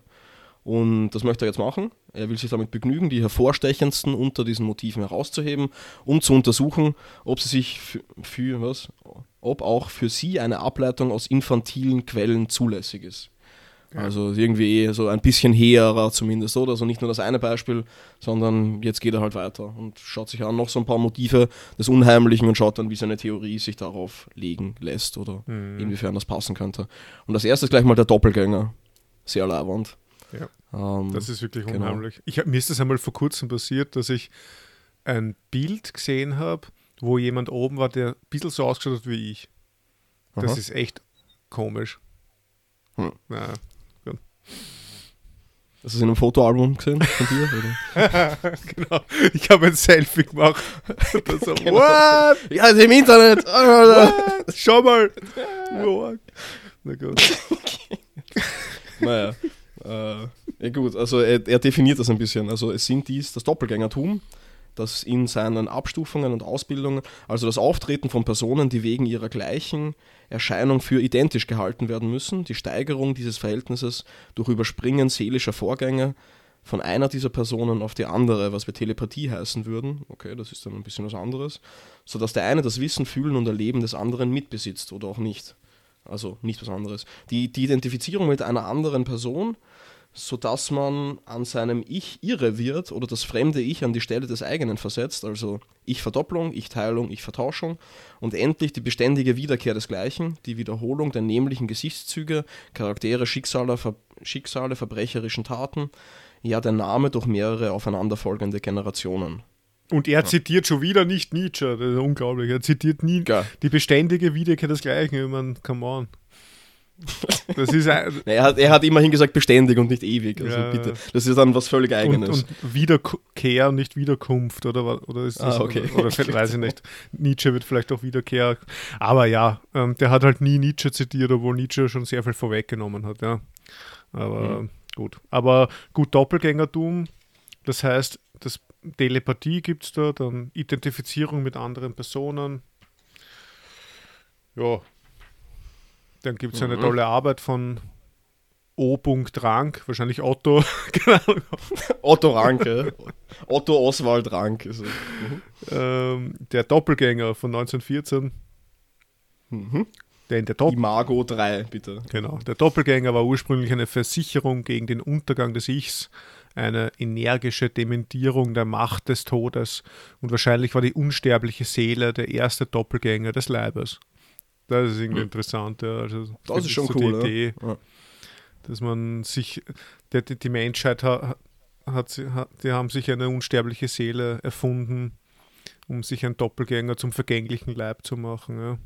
Und das möchte er jetzt machen. Er will sich damit begnügen, die hervorstechendsten unter diesen Motiven herauszuheben, um zu untersuchen, ob sie sich für, für was, ob auch für sie eine Ableitung aus infantilen Quellen zulässig ist. Also irgendwie so ein bisschen hehrer zumindest, oder? Also nicht nur das eine Beispiel, sondern jetzt geht er halt weiter und schaut sich an noch so ein paar Motive des Unheimlichen und schaut dann, wie seine Theorie sich darauf legen lässt oder mhm. inwiefern das passen könnte. Und als erstes gleich mal der Doppelgänger. Sehr leiwand. Ja, ähm, das ist wirklich unheimlich. Genau. Ich hab, mir ist das einmal vor kurzem passiert, dass ich ein Bild gesehen habe, wo jemand oben war, der ein bisschen so ausgeschaut hat wie ich. Das Aha. ist echt komisch. Hm. Na. Hast du es in einem Fotoalbum gesehen von dir? Oder? Genau. Ich habe ein Selfie gemacht. Und so, genau. What? Ja, im Internet. What? Schau mal. Na gut. Naja. Äh, ja gut, also er, er definiert das ein bisschen. Also es sind dies das Doppelgängertum, das in seinen Abstufungen und Ausbildungen, also das Auftreten von Personen, die wegen ihrer gleichen Erscheinung für identisch gehalten werden müssen, die Steigerung dieses Verhältnisses durch Überspringen seelischer Vorgänge von einer dieser Personen auf die andere, was wir Telepathie heißen würden, okay, das ist dann ein bisschen was anderes, sodass der eine das Wissen, Fühlen und Erleben des anderen mitbesitzt oder auch nicht. Also nicht was anderes. Die, die Identifizierung mit einer anderen Person, sodass man an seinem Ich irre wird oder das fremde Ich an die Stelle des eigenen versetzt, also Ich-Verdopplung, Ich-Teilung, Ich-Vertauschung und endlich die beständige Wiederkehr desgleichen, die Wiederholung der nämlichen Gesichtszüge, Charaktere, Schicksale, Ver- Schicksale, verbrecherischen Taten, ja der Name durch mehrere aufeinanderfolgende Generationen. Und er ja. zitiert schon wieder nicht Nietzsche, das ist unglaublich, er zitiert nie Geil. Die beständige Wiederkehr desgleichen, ich meine, come on. Das ist ein er, hat, er hat immerhin gesagt beständig und nicht ewig. Also ja, bitte. Das ist dann was völlig Eigenes. Und, und Wiederkehr, nicht Wiederkunft, oder, oder ist das? Ah, okay. Oder, oder weiß ich nicht. Nietzsche wird vielleicht auch Wiederkehr. Aber ja, ähm, der hat halt nie Nietzsche zitiert, obwohl Nietzsche schon sehr viel vorweggenommen hat. Ja. Aber mhm. gut. Aber gut, Doppelgängertum, das heißt, das Telepathie gibt es da, dann Identifizierung mit anderen Personen. Ja. Dann gibt es eine mhm. tolle Arbeit von O. Rank, wahrscheinlich Otto. Otto Rank, ja. Otto Oswald Rank. Ist es. Mhm. Ähm, der Doppelgänger von neunzehnhundertvierzehn. Mhm. Der in der Dopp- Imago drei, bitte. Genau. Der Doppelgänger war ursprünglich eine Versicherung gegen den Untergang des Ichs, eine energische Dementierung der Macht des Todes und wahrscheinlich war die unsterbliche Seele der erste Doppelgänger des Leibes. Das ist irgendwie mhm. interessant. Ja. Also, das, das ist schon so cool, die Idee, ja. Dass man sich, die, die Menschheit, hat, hat, die haben sich eine unsterbliche Seele erfunden, um sich einen Doppelgänger zum vergänglichen Leib zu machen. Ja.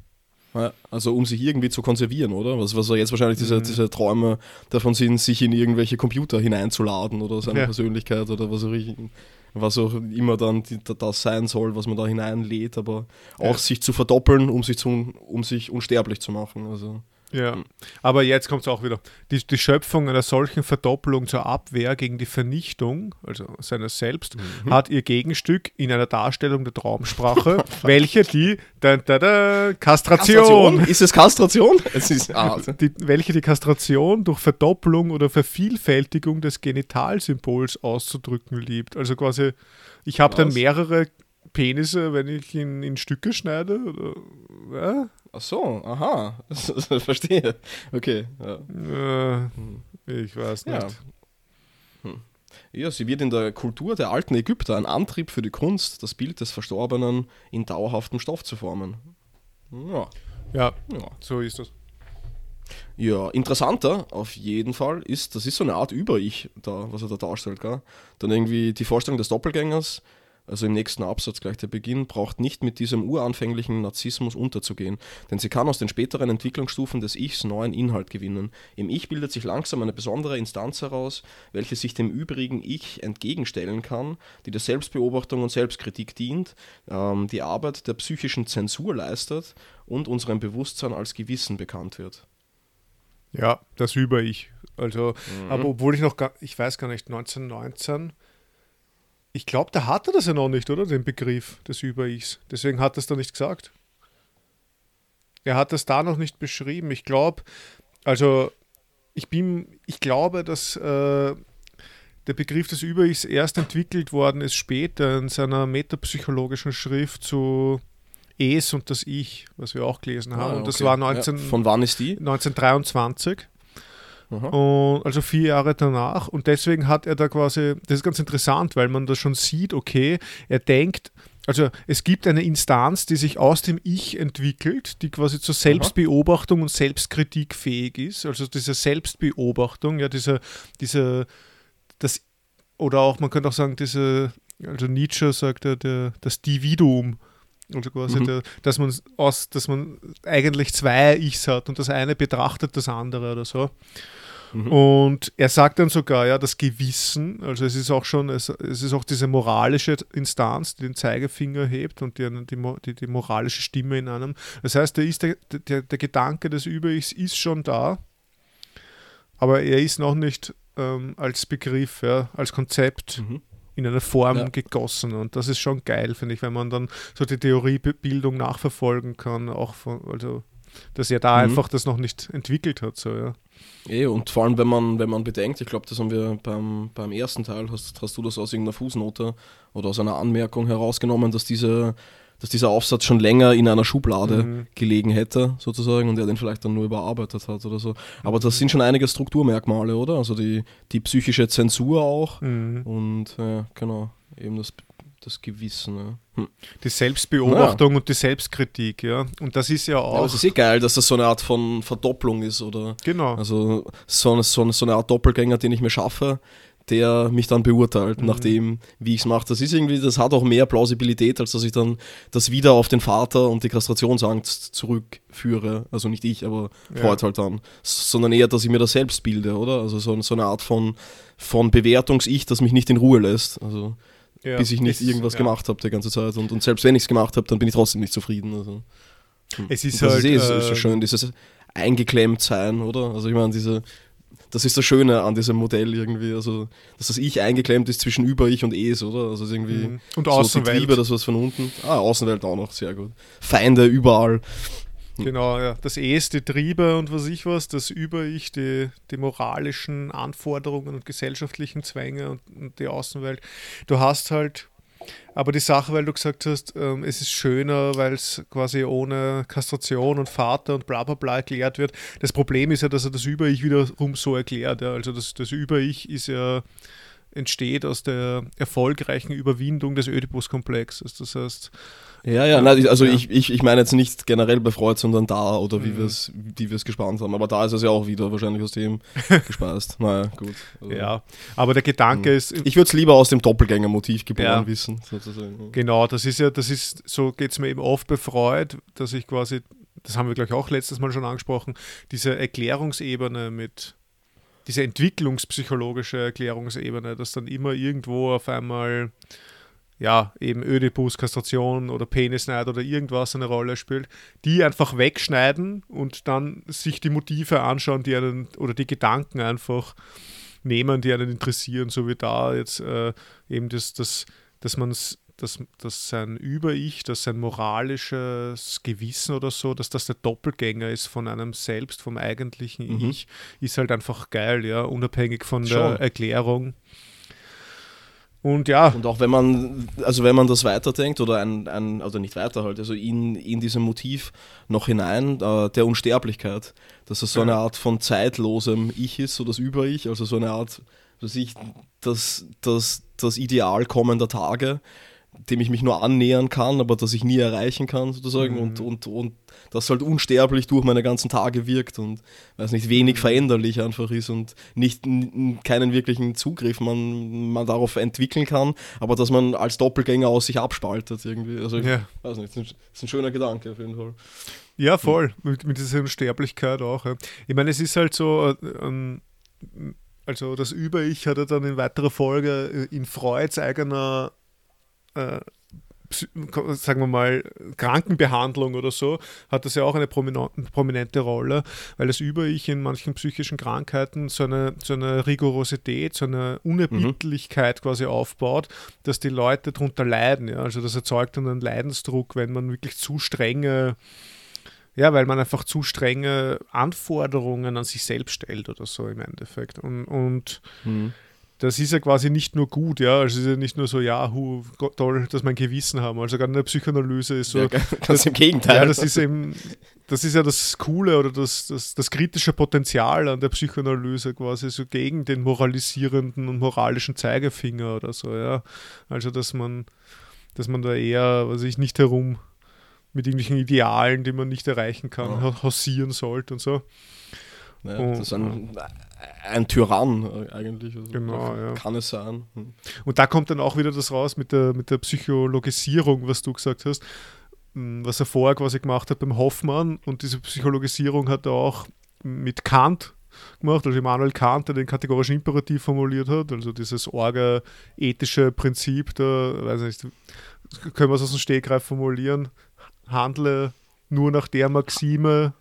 Ja, also um sich irgendwie zu konservieren, oder? Was, was jetzt wahrscheinlich diese, mhm. diese Träume davon sind, sich in irgendwelche Computer hineinzuladen oder seine ja. Persönlichkeit oder was auch immer. Was auch immer dann die, das sein soll, was man da hineinlädt, aber auch ja. sich zu verdoppeln, um sich, zu, um sich unsterblich zu machen. Also Ja, aber jetzt kommt es auch wieder. Die, die Schöpfung einer solchen Verdoppelung zur Abwehr gegen die Vernichtung, also seines Selbst, mhm. hat ihr Gegenstück in einer Darstellung der Traumsprache, welche die da, da, da, Kastration. Kastration. Ist es Kastration? Es ist, ah, also. die, welche die Kastration durch Verdoppelung oder Vervielfältigung des Genitalsymbols auszudrücken liebt. Also quasi, ich habe dann mehrere Penisse, wenn ich ihn in Stücke schneide. Oder, ja? Ach so, aha, verstehe. Okay. Ja. Äh, ich weiß nicht. Ja. Hm. Ja, sie wird in der Kultur der alten Ägypter ein Antrieb für die Kunst, das Bild des Verstorbenen in dauerhaftem Stoff zu formen. Ja, ja, ja. So ist das. Ja, interessanter auf jeden Fall ist, das ist so eine Art Über-Ich, da, was er da darstellt. Gell? Dann irgendwie die Vorstellung des Doppelgängers. Also im nächsten Absatz gleich der Beginn, braucht nicht mit diesem uranfänglichen Narzissmus unterzugehen, denn sie kann aus den späteren Entwicklungsstufen des Ichs neuen Inhalt gewinnen. Im Ich bildet sich langsam eine besondere Instanz heraus, welche sich dem übrigen Ich entgegenstellen kann, die der Selbstbeobachtung und Selbstkritik dient, ähm, die Arbeit der psychischen Zensur leistet und unserem Bewusstsein als Gewissen bekannt wird. Ja, das Über-Ich. Also, mhm. aber obwohl ich noch gar, ich weiß gar nicht, neunzehnhundertneunzehn... Ich glaube, da hatte das ja noch nicht, oder? Den Begriff des Über-Ichs. Deswegen hat er es da nicht gesagt. Er hat das da noch nicht beschrieben. Ich glaube, also ich bin, ich glaube, dass äh, der Begriff des Über-Ichs erst entwickelt worden ist später in seiner metapsychologischen Schrift zu Es und das Ich, was wir auch gelesen haben. Ah, okay. Und das war neunzehn, ja, von wann ist die? neunzehnhundertdreiundzwanzig. Und also vier Jahre danach, und deswegen hat er da quasi, das ist ganz interessant, weil man da schon sieht, okay, er denkt, also es gibt eine Instanz, die sich aus dem Ich entwickelt, die quasi zur Selbstbeobachtung Aha. und Selbstkritik fähig ist, also diese Selbstbeobachtung, ja, diese, diese, das, oder auch, man könnte auch sagen, diese, also Nietzsche sagt ja, der, das Dividuum, also quasi, mhm. der, dass man aus, dass man eigentlich zwei Ichs hat und das eine betrachtet das andere oder so. Mhm. Und er sagt dann sogar, ja, das Gewissen, also es ist auch schon, es, es ist auch diese moralische Instanz, die den Zeigefinger hebt und die, die, die moralische Stimme in einem. Das heißt, der, ist der, der, der Gedanke des Über-Ichs ist schon da, aber er ist noch nicht ähm, als Begriff, ja, als Konzept mhm. in einer Form ja. gegossen, und das ist schon geil, finde ich, wenn man dann so die Theoriebildung nachverfolgen kann, auch von, also dass er da mhm. einfach das noch nicht entwickelt hat. So, ja. E, und vor allem, wenn man, wenn man bedenkt, ich glaube, das haben wir beim, beim ersten Teil, hast, hast du das aus irgendeiner Fußnote oder aus einer Anmerkung herausgenommen, dass, diese, dass dieser Aufsatz schon länger in einer Schublade mhm. gelegen hätte, sozusagen, und er den vielleicht dann nur überarbeitet hat oder so. Aber das sind schon einige Strukturmerkmale, oder? Also die, die psychische Zensur auch mhm. und ja, genau, eben das das Gewissen, ja. hm. Die Selbstbeobachtung ja. und die Selbstkritik, ja. Und das ist ja auch... Ja, aber es ist eh geil, dass das so eine Art von Verdopplung ist, oder? Genau. Also so eine, so eine, so eine Art Doppelgänger, den ich mir schaffe, der mich dann beurteilt, mhm. nachdem, wie ich es mache. Das ist irgendwie, das hat auch mehr Plausibilität, als dass ich dann das wieder auf den Vater und die Kastrationsangst zurückführe. Also nicht ich, aber ja. Freud halt dann. Sondern eher, dass ich mir das selbst bilde, oder? Also so, so eine Art von, von Bewertungs-Ich, das mich nicht in Ruhe lässt. Also... Ja, bis ich nicht ist, irgendwas ja. gemacht habe die ganze Zeit. Und, und selbst wenn ich es gemacht habe, dann bin ich trotzdem nicht zufrieden. Also, hm. Es ist halt... Das ist eh äh, so schön, dieses Eingeklemmt-Sein, oder? Also ich meine, diese... Das ist das Schöne an diesem Modell irgendwie, also dass das Ich eingeklemmt ist zwischen Über-Ich und Es, oder? Also irgendwie... Und so Außenwelt. Die Triebe, das was von unten... Ah, Außenwelt auch noch, sehr gut. Feinde überall. Hm. Genau, ja. Das Es, die Triebe und was ich was, das Über-Ich, die, die moralischen Anforderungen und gesellschaftlichen Zwänge und, und die Außenwelt. Du hast halt, aber die Sache, weil du gesagt hast, ähm, es ist schöner, weil es quasi ohne Kastration und Vater und bla bla bla erklärt wird. Das Problem ist ja, dass er das Über-Ich wiederum so erklärt. Ja. Also das, das Über-Ich ist ja, entsteht aus der erfolgreichen Überwindung des Oedipus-Komplexes. Das heißt... Ja, ja, nein, also ja. Ich, ich, ich meine jetzt nicht generell bei Freud, sondern da oder wie mhm. wir es wie wir es gespannt haben. Aber da ist es ja auch wieder wahrscheinlich aus dem gespeist. Naja, gut. Also, ja, aber der Gedanke mhm. ist... Ich würde es lieber aus dem Doppelgänger-Motiv geboren ja. wissen, sozusagen. Genau, das ist ja, das ist, so geht es mir eben oft bei Freud, dass ich quasi, das haben wir gleich auch letztes Mal schon angesprochen, diese Erklärungsebene mit, diese entwicklungspsychologische Erklärungsebene, dass dann immer irgendwo auf einmal... ja, eben Oedipus, Kastration oder Penisneid oder irgendwas eine Rolle spielt, die einfach wegschneiden und dann sich die Motive anschauen, die einen, oder die Gedanken einfach nehmen, die einen interessieren, so wie da jetzt äh, eben das, das dass man es Dass, dass sein Über-Ich, dass sein moralisches Gewissen oder so, dass das der Doppelgänger ist von einem selbst, vom eigentlichen mhm. Ich, ist halt einfach geil, ja, unabhängig von Schon. der Erklärung. Und ja. Und auch wenn man, also wenn man das weiterdenkt, oder ein, ein also nicht weiter halt, also in, in diesem Motiv noch hinein, äh, der Unsterblichkeit, dass es so ja. eine Art von zeitlosem Ich ist, so das Über-Ich, also so eine Art, dass ich, das, das, das Ideal kommender Tage, dem ich mich nur annähern kann, aber das ich nie erreichen kann, sozusagen, mhm. und, und, und das halt unsterblich durch meine ganzen Tage wirkt und, weiß nicht, wenig veränderlich einfach ist und nicht, n, keinen wirklichen Zugriff man, man darauf entwickeln kann, aber dass man als Doppelgänger aus sich abspaltet irgendwie, also, ich ja. weiß nicht, das ist ein schöner Gedanke auf jeden Fall. Ja, voll, ja. Mit, mit dieser Unsterblichkeit auch. Ja. Ich meine, es ist halt so, ähm, also das Über-Ich hat er dann in weiterer Folge in Freuds eigener Äh, sagen wir mal, Krankenbehandlung oder so, hat das ja auch eine prominente Rolle, weil das Über-Ich in manchen psychischen Krankheiten so eine, so eine Rigorosität, so eine Unerbittlichkeit mhm. quasi aufbaut, dass die Leute darunter leiden. Ja? Also das erzeugt dann einen Leidensdruck, wenn man wirklich zu strenge, ja, weil man einfach zu strenge Anforderungen an sich selbst stellt oder so im Endeffekt. Und, und mhm. das ist ja quasi nicht nur gut, ja, also es ist ja nicht nur so, ja, hu, Gott, toll, dass wir ein Gewissen haben, also gerade in der Psychoanalyse ist so. Ja, ganz das, im Gegenteil. Ja, das ist eben, das ist ja das Coole oder das, das, das kritische Potenzial an der Psychoanalyse quasi, so gegen den moralisierenden und moralischen Zeigefinger oder so, ja, also dass man, dass man da eher, was weiß ich, nicht herum mit irgendwelchen Idealen, die man nicht erreichen kann, ja. hausieren sollte und so. Naja, und, das ist ein, ein Tyrann eigentlich, also genau, ja. kann es sein. Hm. Und da kommt dann auch wieder das raus mit der, mit der Psychologisierung, was du gesagt hast, was er vorher quasi gemacht hat beim Hoffmann, und diese Psychologisierung hat er auch mit Kant gemacht, also Immanuel Kant, der den kategorischen Imperativ formuliert hat, also dieses orga-ethische Prinzip, da weiß nicht, können wir es aus dem Stegreif formulieren, handle nur nach der Maxime,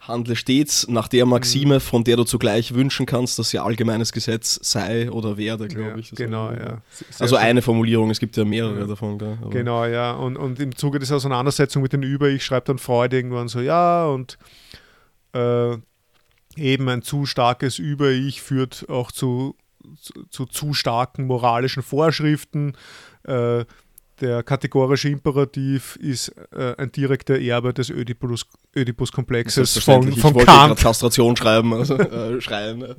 Handle stets nach der Maxime, von der du zugleich wünschen kannst, dass sie allgemeines Gesetz sei oder werde, glaube ja, ich. Genau, ja. Sehr also eine Formulierung, es gibt ja mehrere ja. davon. Gell? Genau, ja. Und, und im Zuge dieser Auseinandersetzung mit den Über-Ich schreibt dann Freud irgendwann so, ja, und äh, eben ein zu starkes Über-Ich führt auch zu zu, zu, zu starken moralischen Vorschriften. Äh, Der kategorische Imperativ ist äh, ein direkter Erbe des Oedipus, Oedipus-Komplexes von, von ich Kant. Kastration schreiben, also äh, schreien.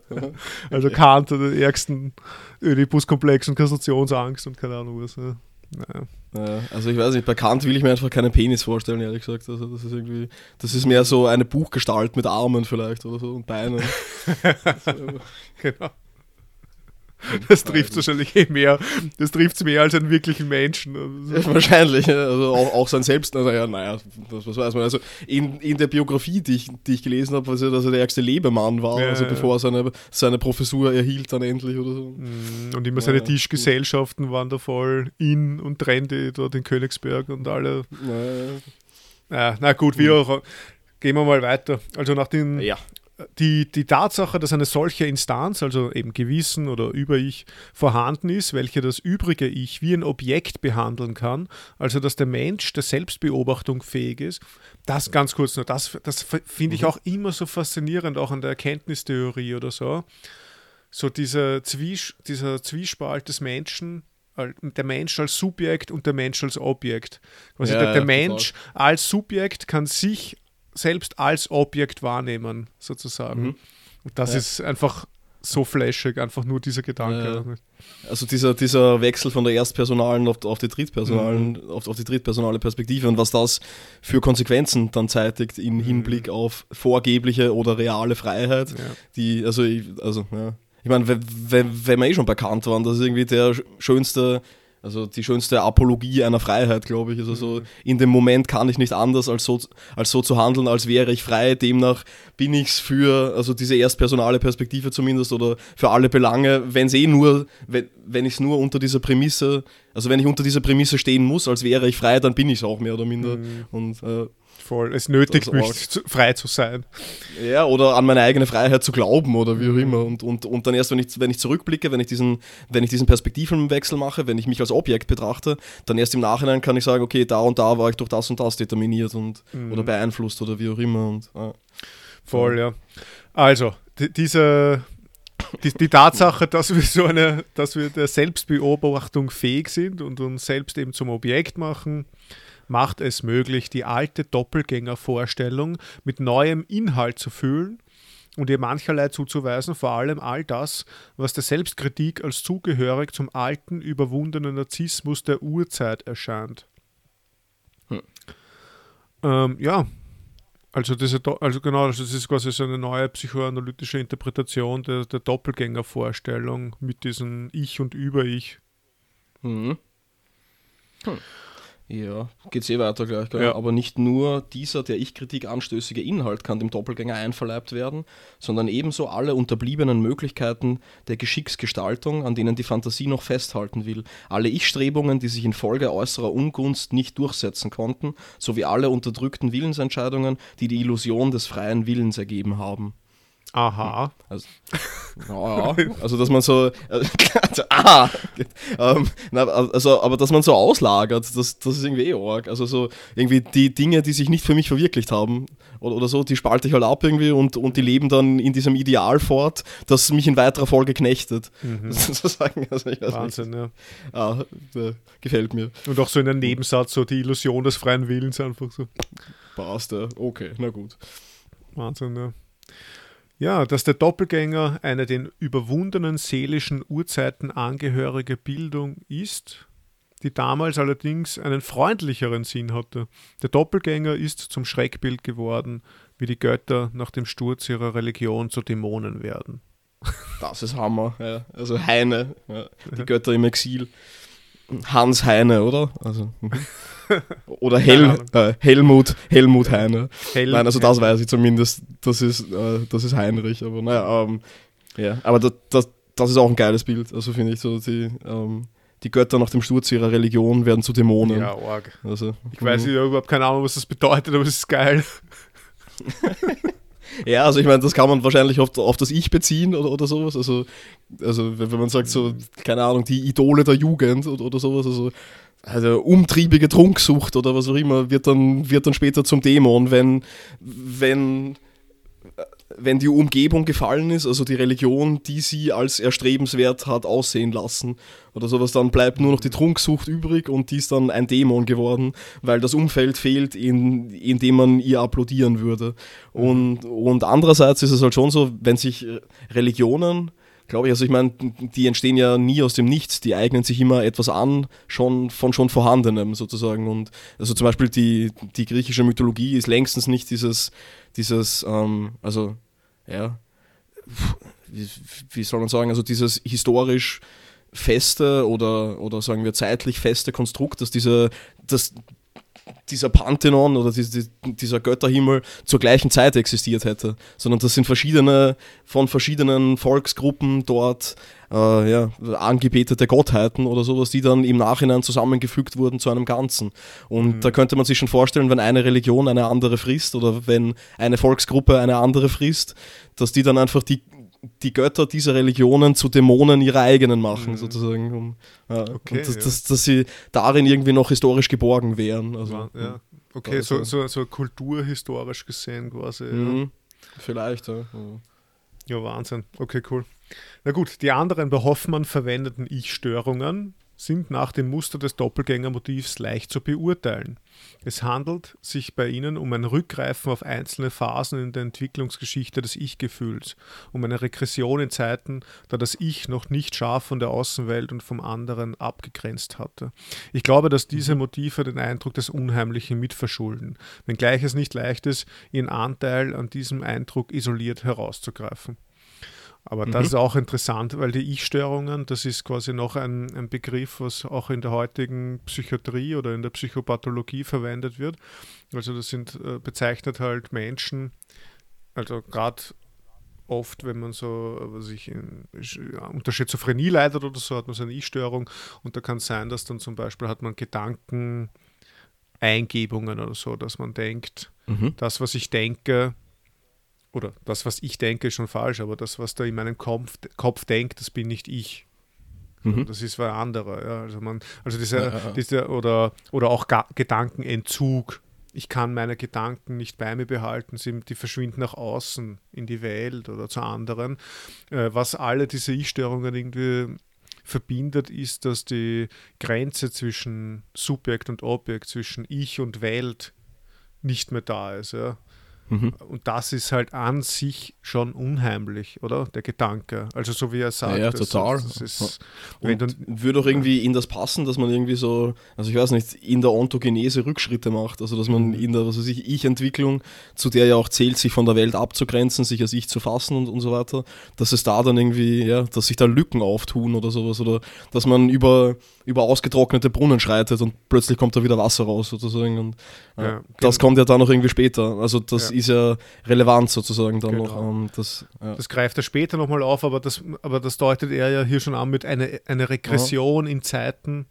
Also okay. Kant hat den ärgsten Oedipus-Komplex und Kastrationsangst und keine Ahnung was. Ja. Naja. Naja, also ich weiß nicht, bei Kant will ich mir einfach keinen Penis vorstellen, ehrlich gesagt. Also das ist irgendwie, das ist mehr so eine Buchgestalt mit Armen vielleicht oder so und Beinen. Genau. Das trifft wahrscheinlich eh mehr. Das trifft es mehr als einen wirklichen Menschen. Ja, wahrscheinlich. Also auch, auch sein Selbst. Also, ja, naja, was, was weiß man. Also in, in der Biografie, die ich, die ich gelesen habe, war es ja, dass er der ärgste Lebemann war, ja, also ja. bevor er seine, seine Professur erhielt dann endlich oder so. Und immer seine ja, Tischgesellschaften waren da voll in und trendy dort in Königsberg und alle. Na, ja, na gut, wie auch. Gehen wir mal weiter. Also nach den... Ja. Die, die Tatsache, dass eine solche Instanz, also eben Gewissen oder Über-Ich, vorhanden ist, welche das übrige Ich wie ein Objekt behandeln kann, also dass der Mensch der Selbstbeobachtung fähig ist, das ganz kurz nur, das, das finde ich auch immer so faszinierend, auch an der Erkenntnistheorie oder so, so dieser, Zwies, dieser Zwiespalt des Menschen, der Mensch als Subjekt und der Mensch als Objekt. Also ja, der, der Mensch total. Als Subjekt kann sich selbst als Objekt wahrnehmen, sozusagen. Mhm. Und das ja. ist einfach so flashig, einfach nur dieser Gedanke. Ja. Also dieser, dieser Wechsel von der erstpersonalen auf, auf die drittpersonalen, mhm. auf, auf die drittpersonale Perspektive und was das für Konsequenzen dann zeitigt im Hinblick mhm. auf vorgebliche oder reale Freiheit, ja. die, also, also, ja. Ich meine, wenn, wenn, wenn wir eh schon bei Kant waren, das ist irgendwie der schönste Also die schönste Apologie einer Freiheit, glaube ich. Also so, in dem Moment kann ich nicht anders, als so, als so zu handeln, als wäre ich frei. Demnach bin ich es für, also diese erstpersonale Perspektive zumindest, oder für alle Belange, wenn es eh nur, wenn, wenn ich es nur unter dieser Prämisse, also wenn ich unter dieser Prämisse stehen muss, als wäre ich frei, dann bin ich es auch mehr oder minder. Mhm. Und äh, voll, es nötigt mich, zu, frei zu sein. Ja, oder an meine eigene Freiheit zu glauben oder wie auch immer. Und, und, und dann erst, wenn ich, wenn ich zurückblicke, wenn ich diesen, wenn ich diesen Perspektivenwechsel mache, wenn ich mich als Objekt betrachte, dann erst im Nachhinein kann ich sagen, okay, da und da war ich durch das und das determiniert und mhm. oder beeinflusst oder wie auch immer. Und, ja. Voll, ja. Also, die, diese... Die, die Tatsache, dass wir so eine, dass wir der Selbstbeobachtung fähig sind und uns selbst eben zum Objekt machen, macht es möglich, die alte Doppelgängervorstellung mit neuem Inhalt zu füllen und ihr mancherlei zuzuweisen, vor allem all das, was der Selbstkritik als zugehörig zum alten, überwundenen Narzissmus der Urzeit erscheint. Hm. Ähm, ja. Also, diese, also genau, das ist quasi so eine neue psychoanalytische Interpretation der, der Doppelgängervorstellung mit diesem Ich und Über-Ich. Mhm. Hm. Ja, geht's eh weiter gleich. Ja. Aber nicht nur dieser der Ich-Kritik anstößige Inhalt kann dem Doppelgänger einverleibt werden, sondern ebenso alle unterbliebenen Möglichkeiten der Geschicksgestaltung, an denen die Fantasie noch festhalten will. Alle Ich-Strebungen, die sich infolge äußerer Ungunst nicht durchsetzen konnten, sowie alle unterdrückten Willensentscheidungen, die die Illusion des freien Willens ergeben haben. Aha. Also, ja, also dass man so, also, aha, ähm, na, also, aber dass man so auslagert, das, das ist irgendwie eh arg. Also so irgendwie die Dinge, die sich nicht für mich verwirklicht haben oder, oder so, die spalte ich halt ab irgendwie und, und die leben dann in diesem Ideal fort, das mich in weiterer Folge knechtet. Mhm. Sozusagen. Also ich weiß Wahnsinn, nicht. Ja. Ah, ja. Gefällt mir. Und auch so in einem Nebensatz, so die Illusion des freien Willens einfach so. Passt, ja. Okay, na gut. Wahnsinn, ja. Ja, dass der Doppelgänger eine den überwundenen seelischen Urzeiten angehörige Bildung ist, die damals allerdings einen freundlicheren Sinn hatte. Der Doppelgänger ist zum Schreckbild geworden, wie die Götter nach dem Sturz ihrer Religion zu Dämonen werden. Das ist Hammer, ja. Also Heine, ja. Die Götter im Exil. Hans Heine, oder? Also... Oder Hel, äh, Helmut, Helmut Heine. Hel- Nein, also das Hel- weiß ich zumindest. Das ist, äh, das ist Heinrich. Aber naja, ähm, yeah. aber das, das, das ist auch ein geiles Bild. Also finde ich so, die, ähm, die Götter nach dem Sturz ihrer Religion werden zu Dämonen. Ja, arg. Also, ich weiß nicht, ich habe überhaupt keine Ahnung, was das bedeutet, aber es ist geil. Ja, also ich meine, das kann man wahrscheinlich auf, auf das Ich beziehen oder, oder sowas, also, also wenn man sagt so, keine Ahnung, die Idole der Jugend oder, oder sowas, also, also umtriebige Trunksucht oder was auch immer, wird dann, wird dann später zum Dämon, wenn, wenn, wenn die Umgebung gefallen ist, also die Religion, die sie als erstrebenswert hat aussehen lassen oder sowas, dann bleibt nur noch die Trunksucht übrig und die ist dann ein Dämon geworden, weil das Umfeld fehlt, in, in dem man ihr applaudieren würde. Und, und andererseits ist es halt schon so, wenn sich Religionen, glaube ich, also ich meine, die entstehen ja nie aus dem Nichts, die eignen sich immer etwas an, schon von schon Vorhandenem sozusagen. Und also zum Beispiel die, die griechische Mythologie ist längstens nicht dieses, dieses, ähm, also, ja, wie, wie soll man sagen, also dieses historisch feste oder, oder sagen wir zeitlich feste Konstrukt, dass diese, dass dieser Pantheon oder dieser Götterhimmel zur gleichen Zeit existiert hätte, sondern das sind verschiedene, von verschiedenen Volksgruppen dort äh, ja, angebetete Gottheiten oder sowas, die dann im Nachhinein zusammengefügt wurden zu einem Ganzen. Und mhm. da könnte man sich schon vorstellen, wenn eine Religion eine andere frisst oder wenn eine Volksgruppe eine andere frisst, dass die dann einfach die, die Götter dieser Religionen zu Dämonen ihrer eigenen machen, mhm. sozusagen. Um, ja, okay, und das, ja. dass, dass sie darin irgendwie noch historisch geborgen wären. Also, ja. Okay, also, so, so, so kulturhistorisch gesehen quasi. Mhm. Ja. Vielleicht, ja. Ja, Wahnsinn. Okay, cool. Na gut, die anderen bei Hoffmann verwendeten Ich-Störungen sind nach dem Muster des Doppelgängermotivs leicht zu beurteilen. Es handelt sich bei ihnen um ein Rückgreifen auf einzelne Phasen in der Entwicklungsgeschichte des Ich-Gefühls, um eine Regression in Zeiten, da das Ich noch nicht scharf von der Außenwelt und vom anderen abgegrenzt hatte. Ich glaube, dass diese Motive den Eindruck des Unheimlichen mitverschulden, wenngleich es nicht leicht ist, ihren Anteil an diesem Eindruck isoliert herauszugreifen. Aber mhm. das ist auch interessant, weil die Ich-Störungen, das ist quasi noch ein, ein Begriff, was auch in der heutigen Psychiatrie oder in der Psychopathologie verwendet wird. Also das sind äh, bezeichnet halt Menschen, also gerade oft, wenn man so was ich, in, ja, unter Schizophrenie leidet oder so, hat man so eine Ich-Störung und da kann es sein, dass dann zum Beispiel hat man Gedankeneingebungen oder so, dass man denkt, mhm. das, was ich denke, oder das, was ich denke, ist schon falsch, aber das, was da in meinem Kopf, Kopf denkt, das bin nicht ich. Mhm. Das ist ein anderer. Ja. Also, man, also dieser, ja, ja. dieser oder, oder auch Ga- Gedankenentzug. Ich kann meine Gedanken nicht bei mir behalten, sie, die verschwinden nach außen in die Welt oder zu anderen. Äh, was alle diese Ich-Störungen irgendwie verbindet, ist, dass die Grenze zwischen Subjekt und Objekt, zwischen Ich und Welt nicht mehr da ist. Ja. Mhm. Und das ist halt an sich schon unheimlich, oder? Der Gedanke. Also so wie er sagt. Ja, ja total. Das ist, und dann, würde auch irgendwie in das passen, dass man irgendwie so, also ich weiß nicht, in der Ontogenese Rückschritte macht. Also dass man in der, was weiß ich, Ich-Entwicklung, zu der ja auch zählt, sich von der Welt abzugrenzen, sich als Ich zu fassen und, und so weiter, dass es da dann irgendwie, ja, dass sich da Lücken auftun oder sowas. Oder dass man über, über ausgetrocknete Brunnen schreitet und plötzlich kommt da wieder Wasser raus sozusagen. Und, ja, ja, das genau. kommt ja dann noch irgendwie später. Also das ja. ist ja relevant sozusagen dann genau. noch. Um, das, ja. das greift er später nochmal auf, aber das, aber das deutet er ja hier schon an mit einer eine Regression ja. in Zeiten,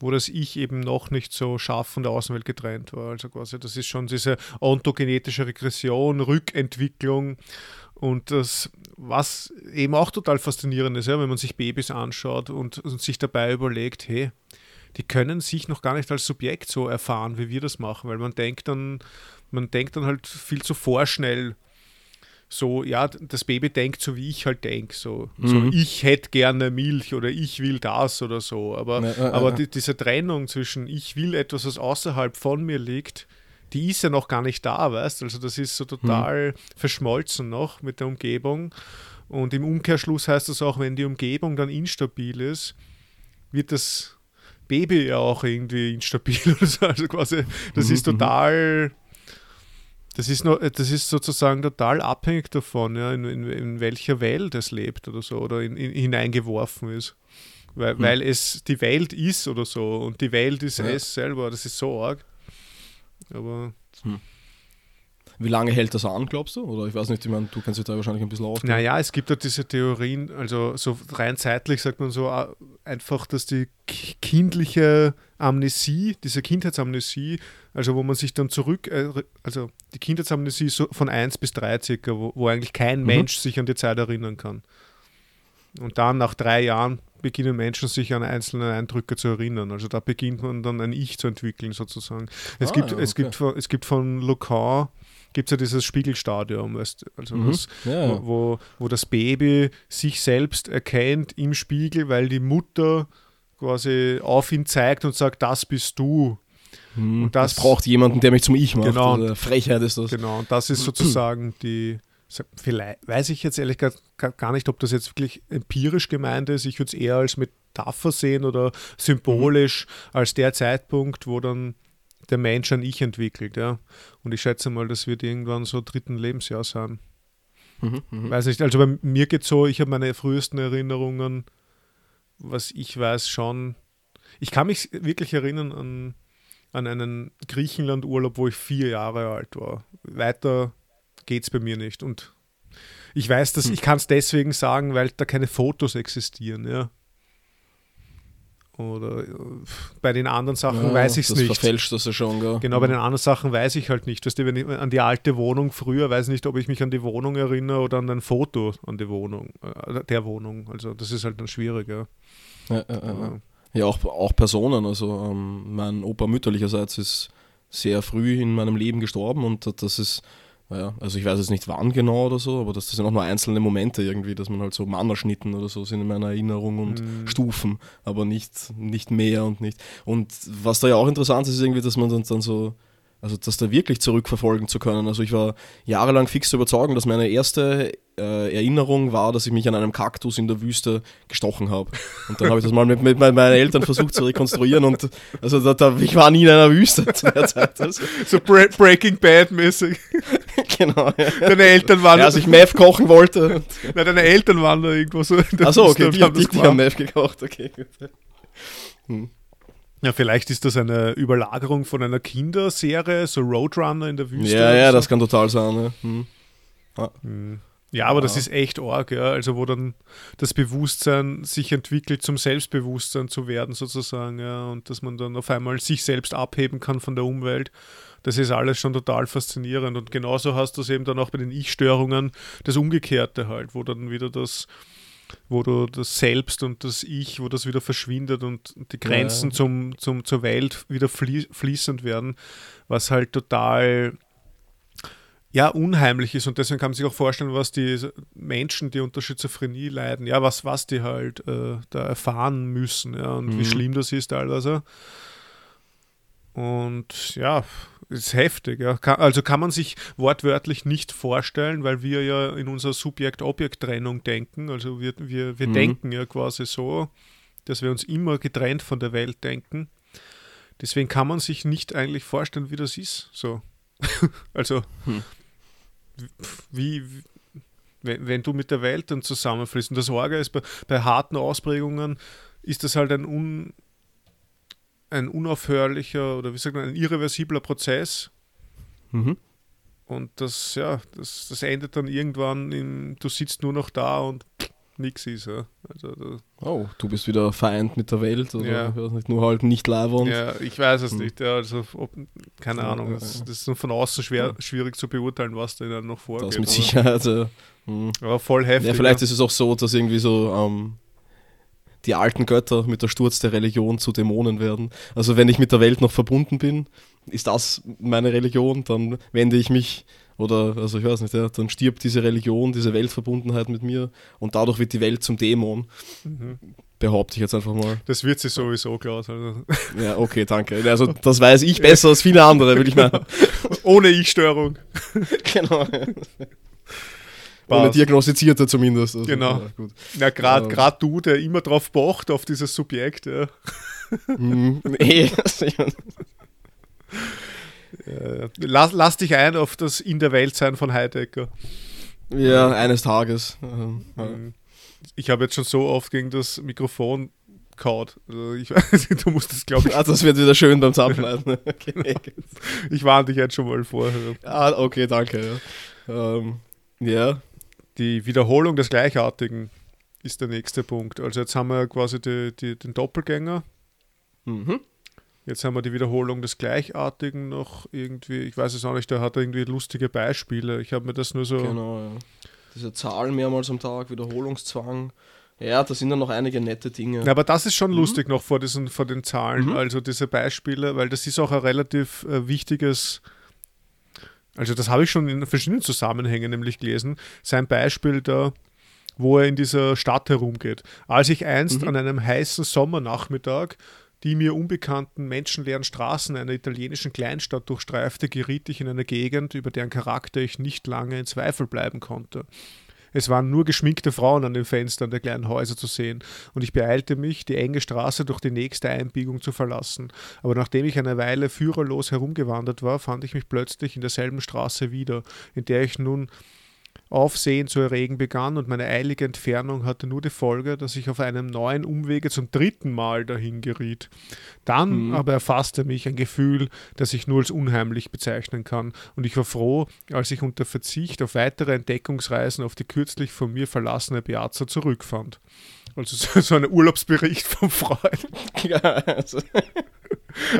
wo das Ich eben noch nicht so scharf von der Außenwelt getrennt war. Also quasi, das ist schon diese ontogenetische Regression, Rückentwicklung und das, was eben auch total faszinierend ist, ja, wenn man sich Babys anschaut und, und sich dabei überlegt, hey, die können sich noch gar nicht als Subjekt so erfahren, wie wir das machen, weil man denkt dann, man denkt dann halt viel zu vorschnell so, ja, das Baby denkt so, wie ich halt denke, so, mhm. so ich hätte gerne Milch oder ich will das oder so, aber, nee, äh, aber die, diese Trennung zwischen ich will etwas, was außerhalb von mir liegt, die ist ja noch gar nicht da, weißt, also das ist so total mhm. verschmolzen noch mit der Umgebung und im Umkehrschluss heißt das auch, wenn die Umgebung dann instabil ist, wird das Baby ja auch irgendwie instabil oder so, also quasi, das mhm. ist total... Das ist, noch, das ist sozusagen total abhängig davon, ja, in, in, in welcher Welt es lebt oder so, oder in, in, hineingeworfen ist. Weil, mhm. weil es die Welt ist oder so und die Welt ist ja. es selber, das ist so arg. Aber. Mhm. Wie lange hält das an, glaubst du? Oder ich weiß nicht, ich meine, du kennst dich da wahrscheinlich ein bisschen aus. Naja, es gibt ja diese Theorien, also so rein zeitlich sagt man so einfach, dass die kindliche Amnesie, diese Kindheitsamnesie, also wo man sich dann zurück, also die Kindheitsamnesie so von eins bis drei circa, wo, wo eigentlich kein mhm. Mensch sich an die Zeit erinnern kann. Und dann nach drei Jahren beginnen Menschen sich an einzelne Eindrücke zu erinnern. Also da beginnt man dann ein Ich zu entwickeln sozusagen. Es, ah, gibt, ja, okay. es, gibt, von, es gibt von Lacan gibt es ja dieses Spiegelstadium, weißt, also mhm. das, ja. wo, wo das Baby sich selbst erkennt im Spiegel, weil die Mutter quasi auf ihn zeigt und sagt, das bist du. Mhm. Und das, das braucht jemanden, der mich zum Ich macht. Genau. Oder Frechheit ist das. Genau, und das ist sozusagen die, vielleicht, weiß ich jetzt ehrlich gar nicht, ob das jetzt wirklich empirisch gemeint ist. Ich würde es eher als Metapher sehen oder symbolisch mhm. als der Zeitpunkt, wo dann der Mensch ein Ich entwickelt, ja. Und ich schätze mal, das wird irgendwann so dritten Lebensjahr sein. Mhm, mh. Weiß nicht, also bei mir geht es so, ich habe meine frühesten Erinnerungen, was ich weiß schon, ich kann mich wirklich erinnern an, an einen Griechenland-Urlaub, wo ich vier Jahre alt war. Weiter geht's bei mir nicht. Und ich weiß, dass mhm. ich kann es deswegen sagen, weil da keine Fotos existieren, ja. Oder bei den anderen Sachen ja, weiß ich es nicht. Das verfälscht das ja schon, gell? Genau, bei den anderen Sachen weiß ich halt nicht. Weißt du, wenn ich an die alte Wohnung früher, weiß nicht, ob ich mich an die Wohnung erinnere oder an ein Foto an die Wohnung, äh, der Wohnung. Also das ist halt dann schwieriger. Ja, äh, äh, ja auch, auch Personen. Also ähm, mein Opa mütterlicherseits ist sehr früh in meinem Leben gestorben und das ist, naja, also ich weiß jetzt nicht wann genau oder so, aber das, das sind auch nur einzelne Momente irgendwie, dass man halt so Mannerschnitten oder so sind in meiner Erinnerung und mhm. Stufen, aber nicht, nicht mehr und nicht. Und was da ja auch interessant ist, ist irgendwie, dass man dann, dann so, Also das da wirklich zurückverfolgen zu können. Also ich war jahrelang fix überzeugt, dass meine erste äh, Erinnerung war, dass ich mich an einem Kaktus in der Wüste gestochen habe. Und dann habe ich das mal mit, mit meinen Eltern versucht zu rekonstruieren. Und also da, da, ich war nie in einer Wüste zu der Zeit. Also. So Bre- Breaking Bad-mäßig. Genau. Ja. Deine Eltern waren... Ja, als ich Meth kochen wollte. Nein, deine Eltern waren da irgendwo so... Achso, okay, die, die, die haben Meth gekocht. Okay, gut. Hm. Ja, vielleicht ist das eine Überlagerung von einer Kinderserie, so Roadrunner in der Wüste. Ja, ja, so. Das kann total sein. Ja, hm. ah. ja aber ah. das ist echt arg, ja. Also wo dann das Bewusstsein sich entwickelt, zum Selbstbewusstsein zu werden sozusagen, ja, und dass man dann auf einmal sich selbst abheben kann von der Umwelt. Das ist alles schon total faszinierend. Und genauso hast du es eben dann auch bei den Ich-Störungen, das Umgekehrte halt, wo dann wieder das... wo du das Selbst und das Ich, wo das wieder verschwindet und die Grenzen ja. zum, zum, zur Welt wieder flie- fließend werden, was halt total ja, unheimlich ist. Und deswegen kann man sich auch vorstellen, was die Menschen, die unter Schizophrenie leiden, ja, was, was die halt äh, da erfahren müssen, ja, und mhm. wie schlimm das ist teilweise. Und ja, ist heftig. Ja. Kann, also kann man sich wortwörtlich nicht vorstellen, weil wir ja in unserer Subjekt-Objekt-Trennung denken. Also wir, wir, wir mhm. denken ja quasi so, dass wir uns immer getrennt von der Welt denken. Deswegen kann man sich nicht eigentlich vorstellen, wie das ist. So. Also mhm. wie... wie wenn, wenn du mit der Welt dann zusammenfließt. Und das Orga ist bei, bei harten Ausprägungen, ist das halt ein un... ein unaufhörlicher oder wie sagt man, ein irreversibler Prozess. Mhm. Und das, ja, das, das endet dann irgendwann in, du sitzt nur noch da und nix ist. Ja. Also, da, oh, du bist wieder vereint mit der Welt oder ja. ich weiß nicht, nur halt nicht leibend. Ja, ich weiß es mhm. nicht. Ja, also ob, keine ja, Ahnung. Ja, das, das ist von außen schwer, ja. schwierig zu beurteilen, was da noch vorgeht. Das mit Sicherheit. Ja. Mhm. Aber voll heftig. Ja, vielleicht ja. ist es auch so, dass irgendwie so... Ähm, die alten Götter mit der Sturz der Religion zu Dämonen werden. Also wenn ich mit der Welt noch verbunden bin, ist das meine Religion, dann wende ich mich, oder also ich weiß nicht, ja, dann stirbt diese Religion, diese Weltverbundenheit mit mir und dadurch wird die Welt zum Dämon. Mhm. Behaupte ich jetzt einfach mal. Das wird sich sowieso, Klaus. Also. Ja, okay, danke. Also das weiß ich besser als viele andere, würde ich meinen. Ohne Ich-Störung. Genau. Ohne Diagnostizierte zumindest. Also, genau. Ja, gut. Na, gerade ja. du, der immer drauf pocht, auf dieses Subjekt. Ja. Mm, nee. ja. lass, lass dich ein auf das In der Welt sein von Heidegger. Ja, eines Tages. Ja. Ich habe jetzt schon so oft gegen das Mikrofon kaut. Also ich weiß nicht, du musst das, glaube ich... Ah, das wird wieder schön beim Zappleiten. Okay. Genau. Ich warne dich jetzt schon mal vorher. Ah, okay, danke. Ja. Ähm, ja. Die Wiederholung des Gleichartigen ist der nächste Punkt. Also jetzt haben wir quasi die, die, den Doppelgänger. Mhm. Jetzt haben wir die Wiederholung des Gleichartigen noch irgendwie. Ich weiß es auch nicht, da hat er irgendwie lustige Beispiele. Ich habe mir das nur so... Genau, ja. Diese Zahlen mehrmals am Tag, Wiederholungszwang. Ja, da sind dann noch einige nette Dinge. Ja, aber das ist schon mhm. lustig noch vor, diesen, vor den Zahlen, mhm. also diese Beispiele, weil das ist auch ein relativ äh, wichtiges... Also das habe ich schon in verschiedenen Zusammenhängen nämlich gelesen. Sein Beispiel da, wo er in dieser Stadt herumgeht. Als ich einst mhm. an einem heißen Sommernachmittag die mir unbekannten menschenleeren Straßen einer italienischen Kleinstadt durchstreifte, geriet ich in eine Gegend, über deren Charakter ich nicht lange in Zweifel bleiben konnte. Es waren nur geschminkte Frauen an den Fenstern der kleinen Häuser zu sehen und ich beeilte mich, die enge Straße durch die nächste Einbiegung zu verlassen. Aber nachdem ich eine Weile führerlos herumgewandert war, fand ich mich plötzlich in derselben Straße wieder, in der ich nun Aufsehen zu erregen begann und meine eilige Entfernung hatte nur die Folge, dass ich auf einem neuen Umwege zum dritten Mal dahin geriet. Dann mhm. aber erfasste mich ein Gefühl, das ich nur als unheimlich bezeichnen kann, und ich war froh, als ich unter Verzicht auf weitere Entdeckungsreisen auf die kürzlich von mir verlassene Piazza zurückfand. Also so, so ein Urlaubsbericht vom Freund. Ja, also.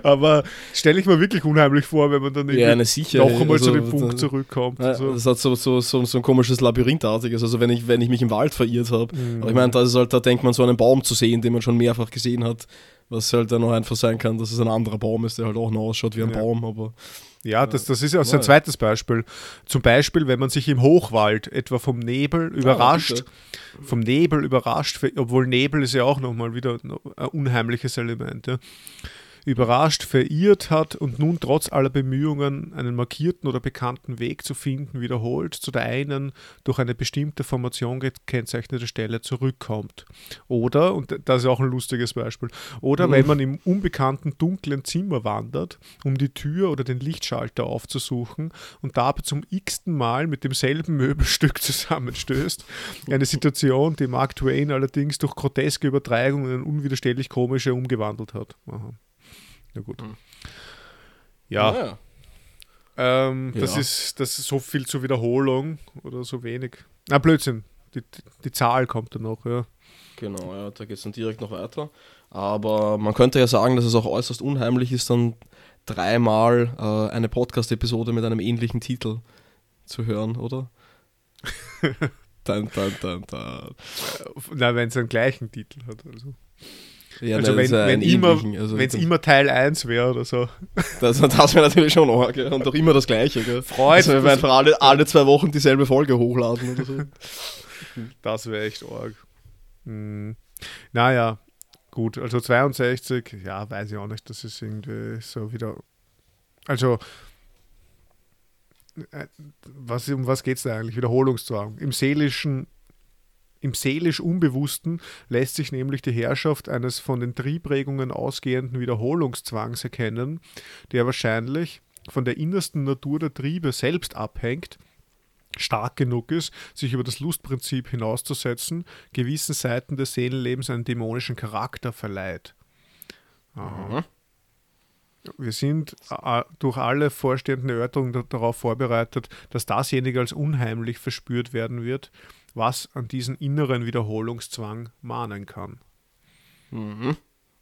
Aber stelle ich mir wirklich unheimlich vor, wenn man dann ja, noch einmal also, zu dem Punkt zurückkommt. Ja, so. Das hat so, so, so, so ein komisches Labyrinthartiges, also wenn ich, wenn ich mich im Wald verirrt habe. Mhm. Aber ich meine, da, halt, da denkt man so einen Baum zu sehen, den man schon mehrfach gesehen hat, was halt dann noch einfach sein kann, dass es ein anderer Baum ist, der halt auch noch ausschaut wie ein ja. Baum. Aber ja, das, das ist ja auch sein also ja. zweites Beispiel. Zum Beispiel, wenn man sich im Hochwald etwa vom Nebel überrascht, ja, vom Nebel überrascht, obwohl Nebel ist ja auch nochmal wieder ein unheimliches Element, ja. überrascht, verirrt hat und nun trotz aller Bemühungen, einen markierten oder bekannten Weg zu finden, wiederholt zu der einen durch eine bestimmte Formation gekennzeichnete Stelle zurückkommt. Oder, und das ist auch ein lustiges Beispiel, oder mhm. wenn man im unbekannten dunklen Zimmer wandert, um die Tür oder den Lichtschalter aufzusuchen und dabei zum x-ten Mal mit demselben Möbelstück zusammenstößt. Eine Situation, die Mark Twain allerdings durch groteske Übertreibungen in unwiderstehlich komische umgewandelt hat. Aha. Ja, gut. Ja. ja, ja. Ähm, ja. Das, ist, das ist so viel zur Wiederholung oder so wenig. Na, Blödsinn. Die, die Zahl kommt dann noch, ja. Genau, ja, da geht es dann direkt noch weiter. Aber man könnte ja sagen, dass es auch äußerst unheimlich ist, dann dreimal äh, eine Podcast-Episode mit einem ähnlichen Titel zu hören, oder? Dann, dann, dann, dann. Na, wenn es einen gleichen Titel hat. Also, ja, also wenn es immer, also immer Teil eins wäre oder so. Das, das wäre natürlich schon arg. Ja. Und auch immer das Gleiche. Gell? Freut mich. Also, wenn wir einfach alle, alle zwei Wochen dieselbe Folge hochladen oder so. Das wäre echt arg. Hm. Naja, gut. Also zweiundsechzig, ja, weiß ich auch nicht. Das ist irgendwie so wieder... Also... Was, um was geht es da eigentlich? Wiederholungszwang. Im seelischen, im seelisch Unbewussten lässt sich nämlich die Herrschaft eines von den Triebregungen ausgehenden Wiederholungszwangs erkennen, der wahrscheinlich von der innersten Natur der Triebe selbst abhängt, stark genug ist, sich über das Lustprinzip hinauszusetzen, gewissen Seiten des Seelenlebens einen dämonischen Charakter verleiht. Aha. Mhm. Wir sind durch alle vorstehenden Erörterungen darauf vorbereitet, dass dasjenige als unheimlich verspürt werden wird, was an diesen inneren Wiederholungszwang mahnen kann. Mhm.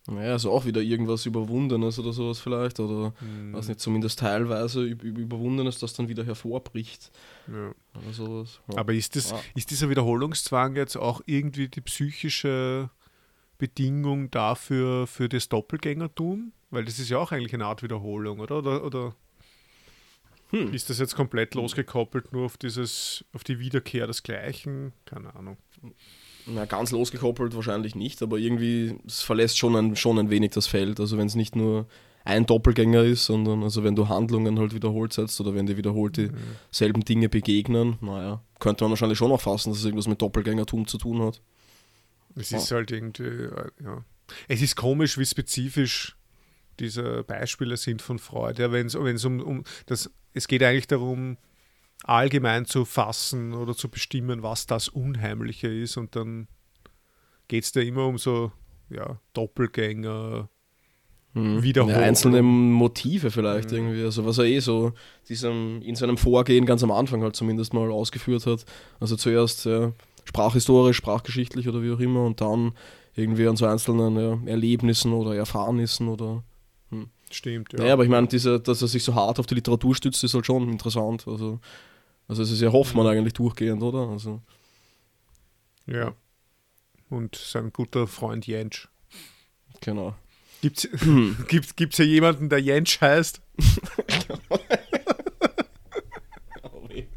Naja, also auch wieder irgendwas Überwundenes oder sowas vielleicht, oder mhm. weiß nicht, zumindest teilweise Überwundenes, das dann wieder hervorbricht. Ja. Oder sowas. Ja. Aber ist, das, ah. ist dieser Wiederholungszwang jetzt auch irgendwie die psychische Bedingung dafür, für das Doppelgängertum? Weil das ist ja auch eigentlich eine Art Wiederholung, oder? Oder, oder hm. ist das jetzt komplett losgekoppelt nur auf dieses, auf die Wiederkehr des Gleichen? Keine Ahnung. Na, ganz losgekoppelt wahrscheinlich nicht, aber irgendwie, es verlässt schon ein, schon ein wenig das Feld. Also wenn es nicht nur ein Doppelgänger ist, sondern also wenn du Handlungen halt wiederholt setzt oder wenn dir wiederholt dieselben mhm. Dinge begegnen, naja, könnte man wahrscheinlich schon auch fassen, dass es irgendwas mit Doppelgängertum zu tun hat. Es ja. ist halt irgendwie, ja. Es ist komisch, wie spezifisch diese Beispiele sind von Freud. Ja, wenn's, wenn's um, um das, es geht eigentlich darum, allgemein zu fassen oder zu bestimmen, was das Unheimliche ist. Und dann geht es da immer um so ja, Doppelgänger, hm. Wiederholung. Ja, einzelne Motive vielleicht hm. irgendwie. Also was er eh so diesem, in seinem Vorgehen ganz am Anfang halt zumindest mal ausgeführt hat. Also zuerst ja, sprachhistorisch, sprachgeschichtlich oder wie auch immer und dann irgendwie an so einzelnen ja, Erlebnissen oder Erfahrnissen oder... Hm. Stimmt, ja. Naja, aber ich meine, diese, dass er sich so hart auf die Literatur stützt, ist halt schon interessant. Also, also es ist ja Hoffmann mhm. eigentlich durchgehend, oder? Also. Ja. Und sein guter Freund Jentsch. Genau. Gibt's, gibt, gibt's hier jemanden, der Jentsch heißt? Oh, nee.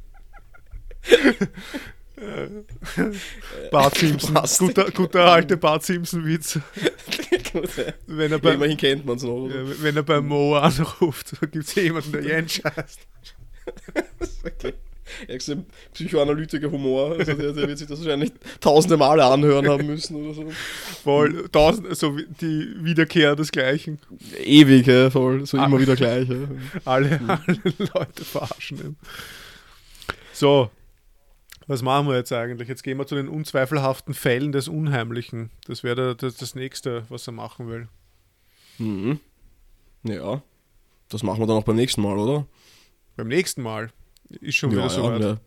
Bart Simpson, guter, guter alte Bart Simpson-Witz. Wenn er bei, ja, immerhin kennt man es noch. Oder? Ja, wenn er bei Mo anruft, gibt es jemanden, der Jentsch heißt. Okay. Er ist ein psychoanalytischer Humor, also der, der wird sich das wahrscheinlich tausende Male anhören haben müssen oder so. Voll, tausend, also die Wiederkehr desgleichen. Ewig, ja, voll, so immer wieder gleich. Ja. Alle, alle Leute verarschen ihn. So. Was machen wir jetzt eigentlich? Jetzt gehen wir zu den unzweifelhaften Fällen des Unheimlichen. Das wäre das, das Nächste, was er machen will. Mhm. Ja, das machen wir dann auch beim nächsten Mal, oder? Beim nächsten Mal? Ist schon wieder ja, so ja, weit.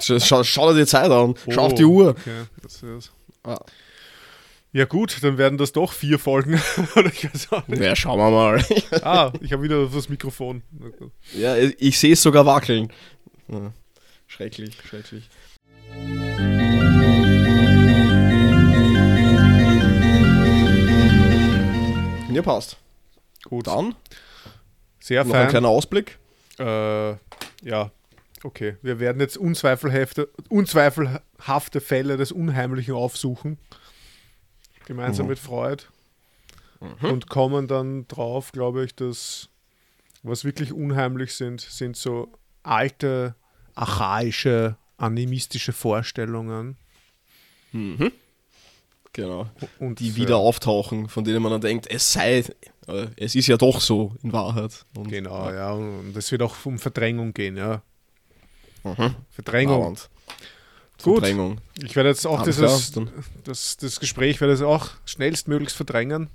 Ja. Schau, schau dir die Zeit an. Oh, schau auf die Uhr. Okay, das ist ah. Ja gut, dann werden das doch vier Folgen. Oder ich weiß auch nicht. Ja, schauen wir mal. Ah, ich habe wieder das Mikrofon. Ja, ich sehe es sogar wackeln. Ja. Schrecklich, schrecklich. Ja, passt. Gut. Dann sehr noch fein. Ein kleiner Ausblick. Äh, ja, okay. Wir werden jetzt unzweifelhafte, unzweifelhafte Fälle des Unheimlichen aufsuchen. Gemeinsam mhm. mit Freud. mhm. und kommen dann drauf, glaube ich, dass was wirklich unheimlich sind, sind so alte, archaische, animistische Vorstellungen. Mhm. Genau. Und die wieder auftauchen, von denen man dann denkt, es sei, es ist ja doch so in Wahrheit. Und genau, ja. ja. Und es wird auch um Verdrängung gehen, ja. Mhm. Verdrängung. Gut. Verdrängung. Ich werde jetzt auch dieses, das, das Gespräch werde ich auch schnellstmöglichst verdrängen.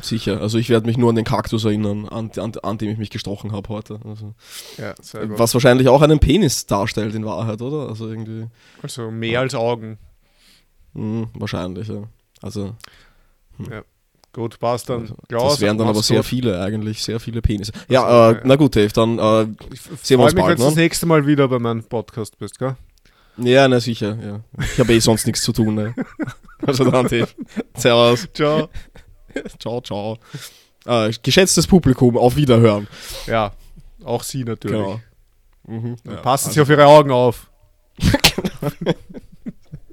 Sicher, also ich werde mich nur an den Kaktus erinnern, an, an, an dem ich mich gestochen habe heute. Also, ja, was wahrscheinlich auch einen Penis darstellt in Wahrheit, oder? Also irgendwie. Also mehr ja. als Augen. Hm, wahrscheinlich, ja. Also. Hm. Ja. Gut, passt dann. Klaus, das wären dann aber sehr gut. viele eigentlich, sehr viele Penisse. Ja, also, äh, ja. na gut, Dave, dann äh, sehen wir uns bald. Ich freue mich, bald, wenn ne? du das nächste Mal wieder bei meinem Podcast bist, gell? Ja, na sicher, ja. Ich habe eh sonst nichts zu tun, ne? Also dann, Dave. Servus. Ciao. Ciao, ciao. Äh, geschätztes Publikum, auf Wiederhören. Ja, auch Sie natürlich. Genau. Mhm, ja, passen also. Sie auf Ihre Augen auf. Genau.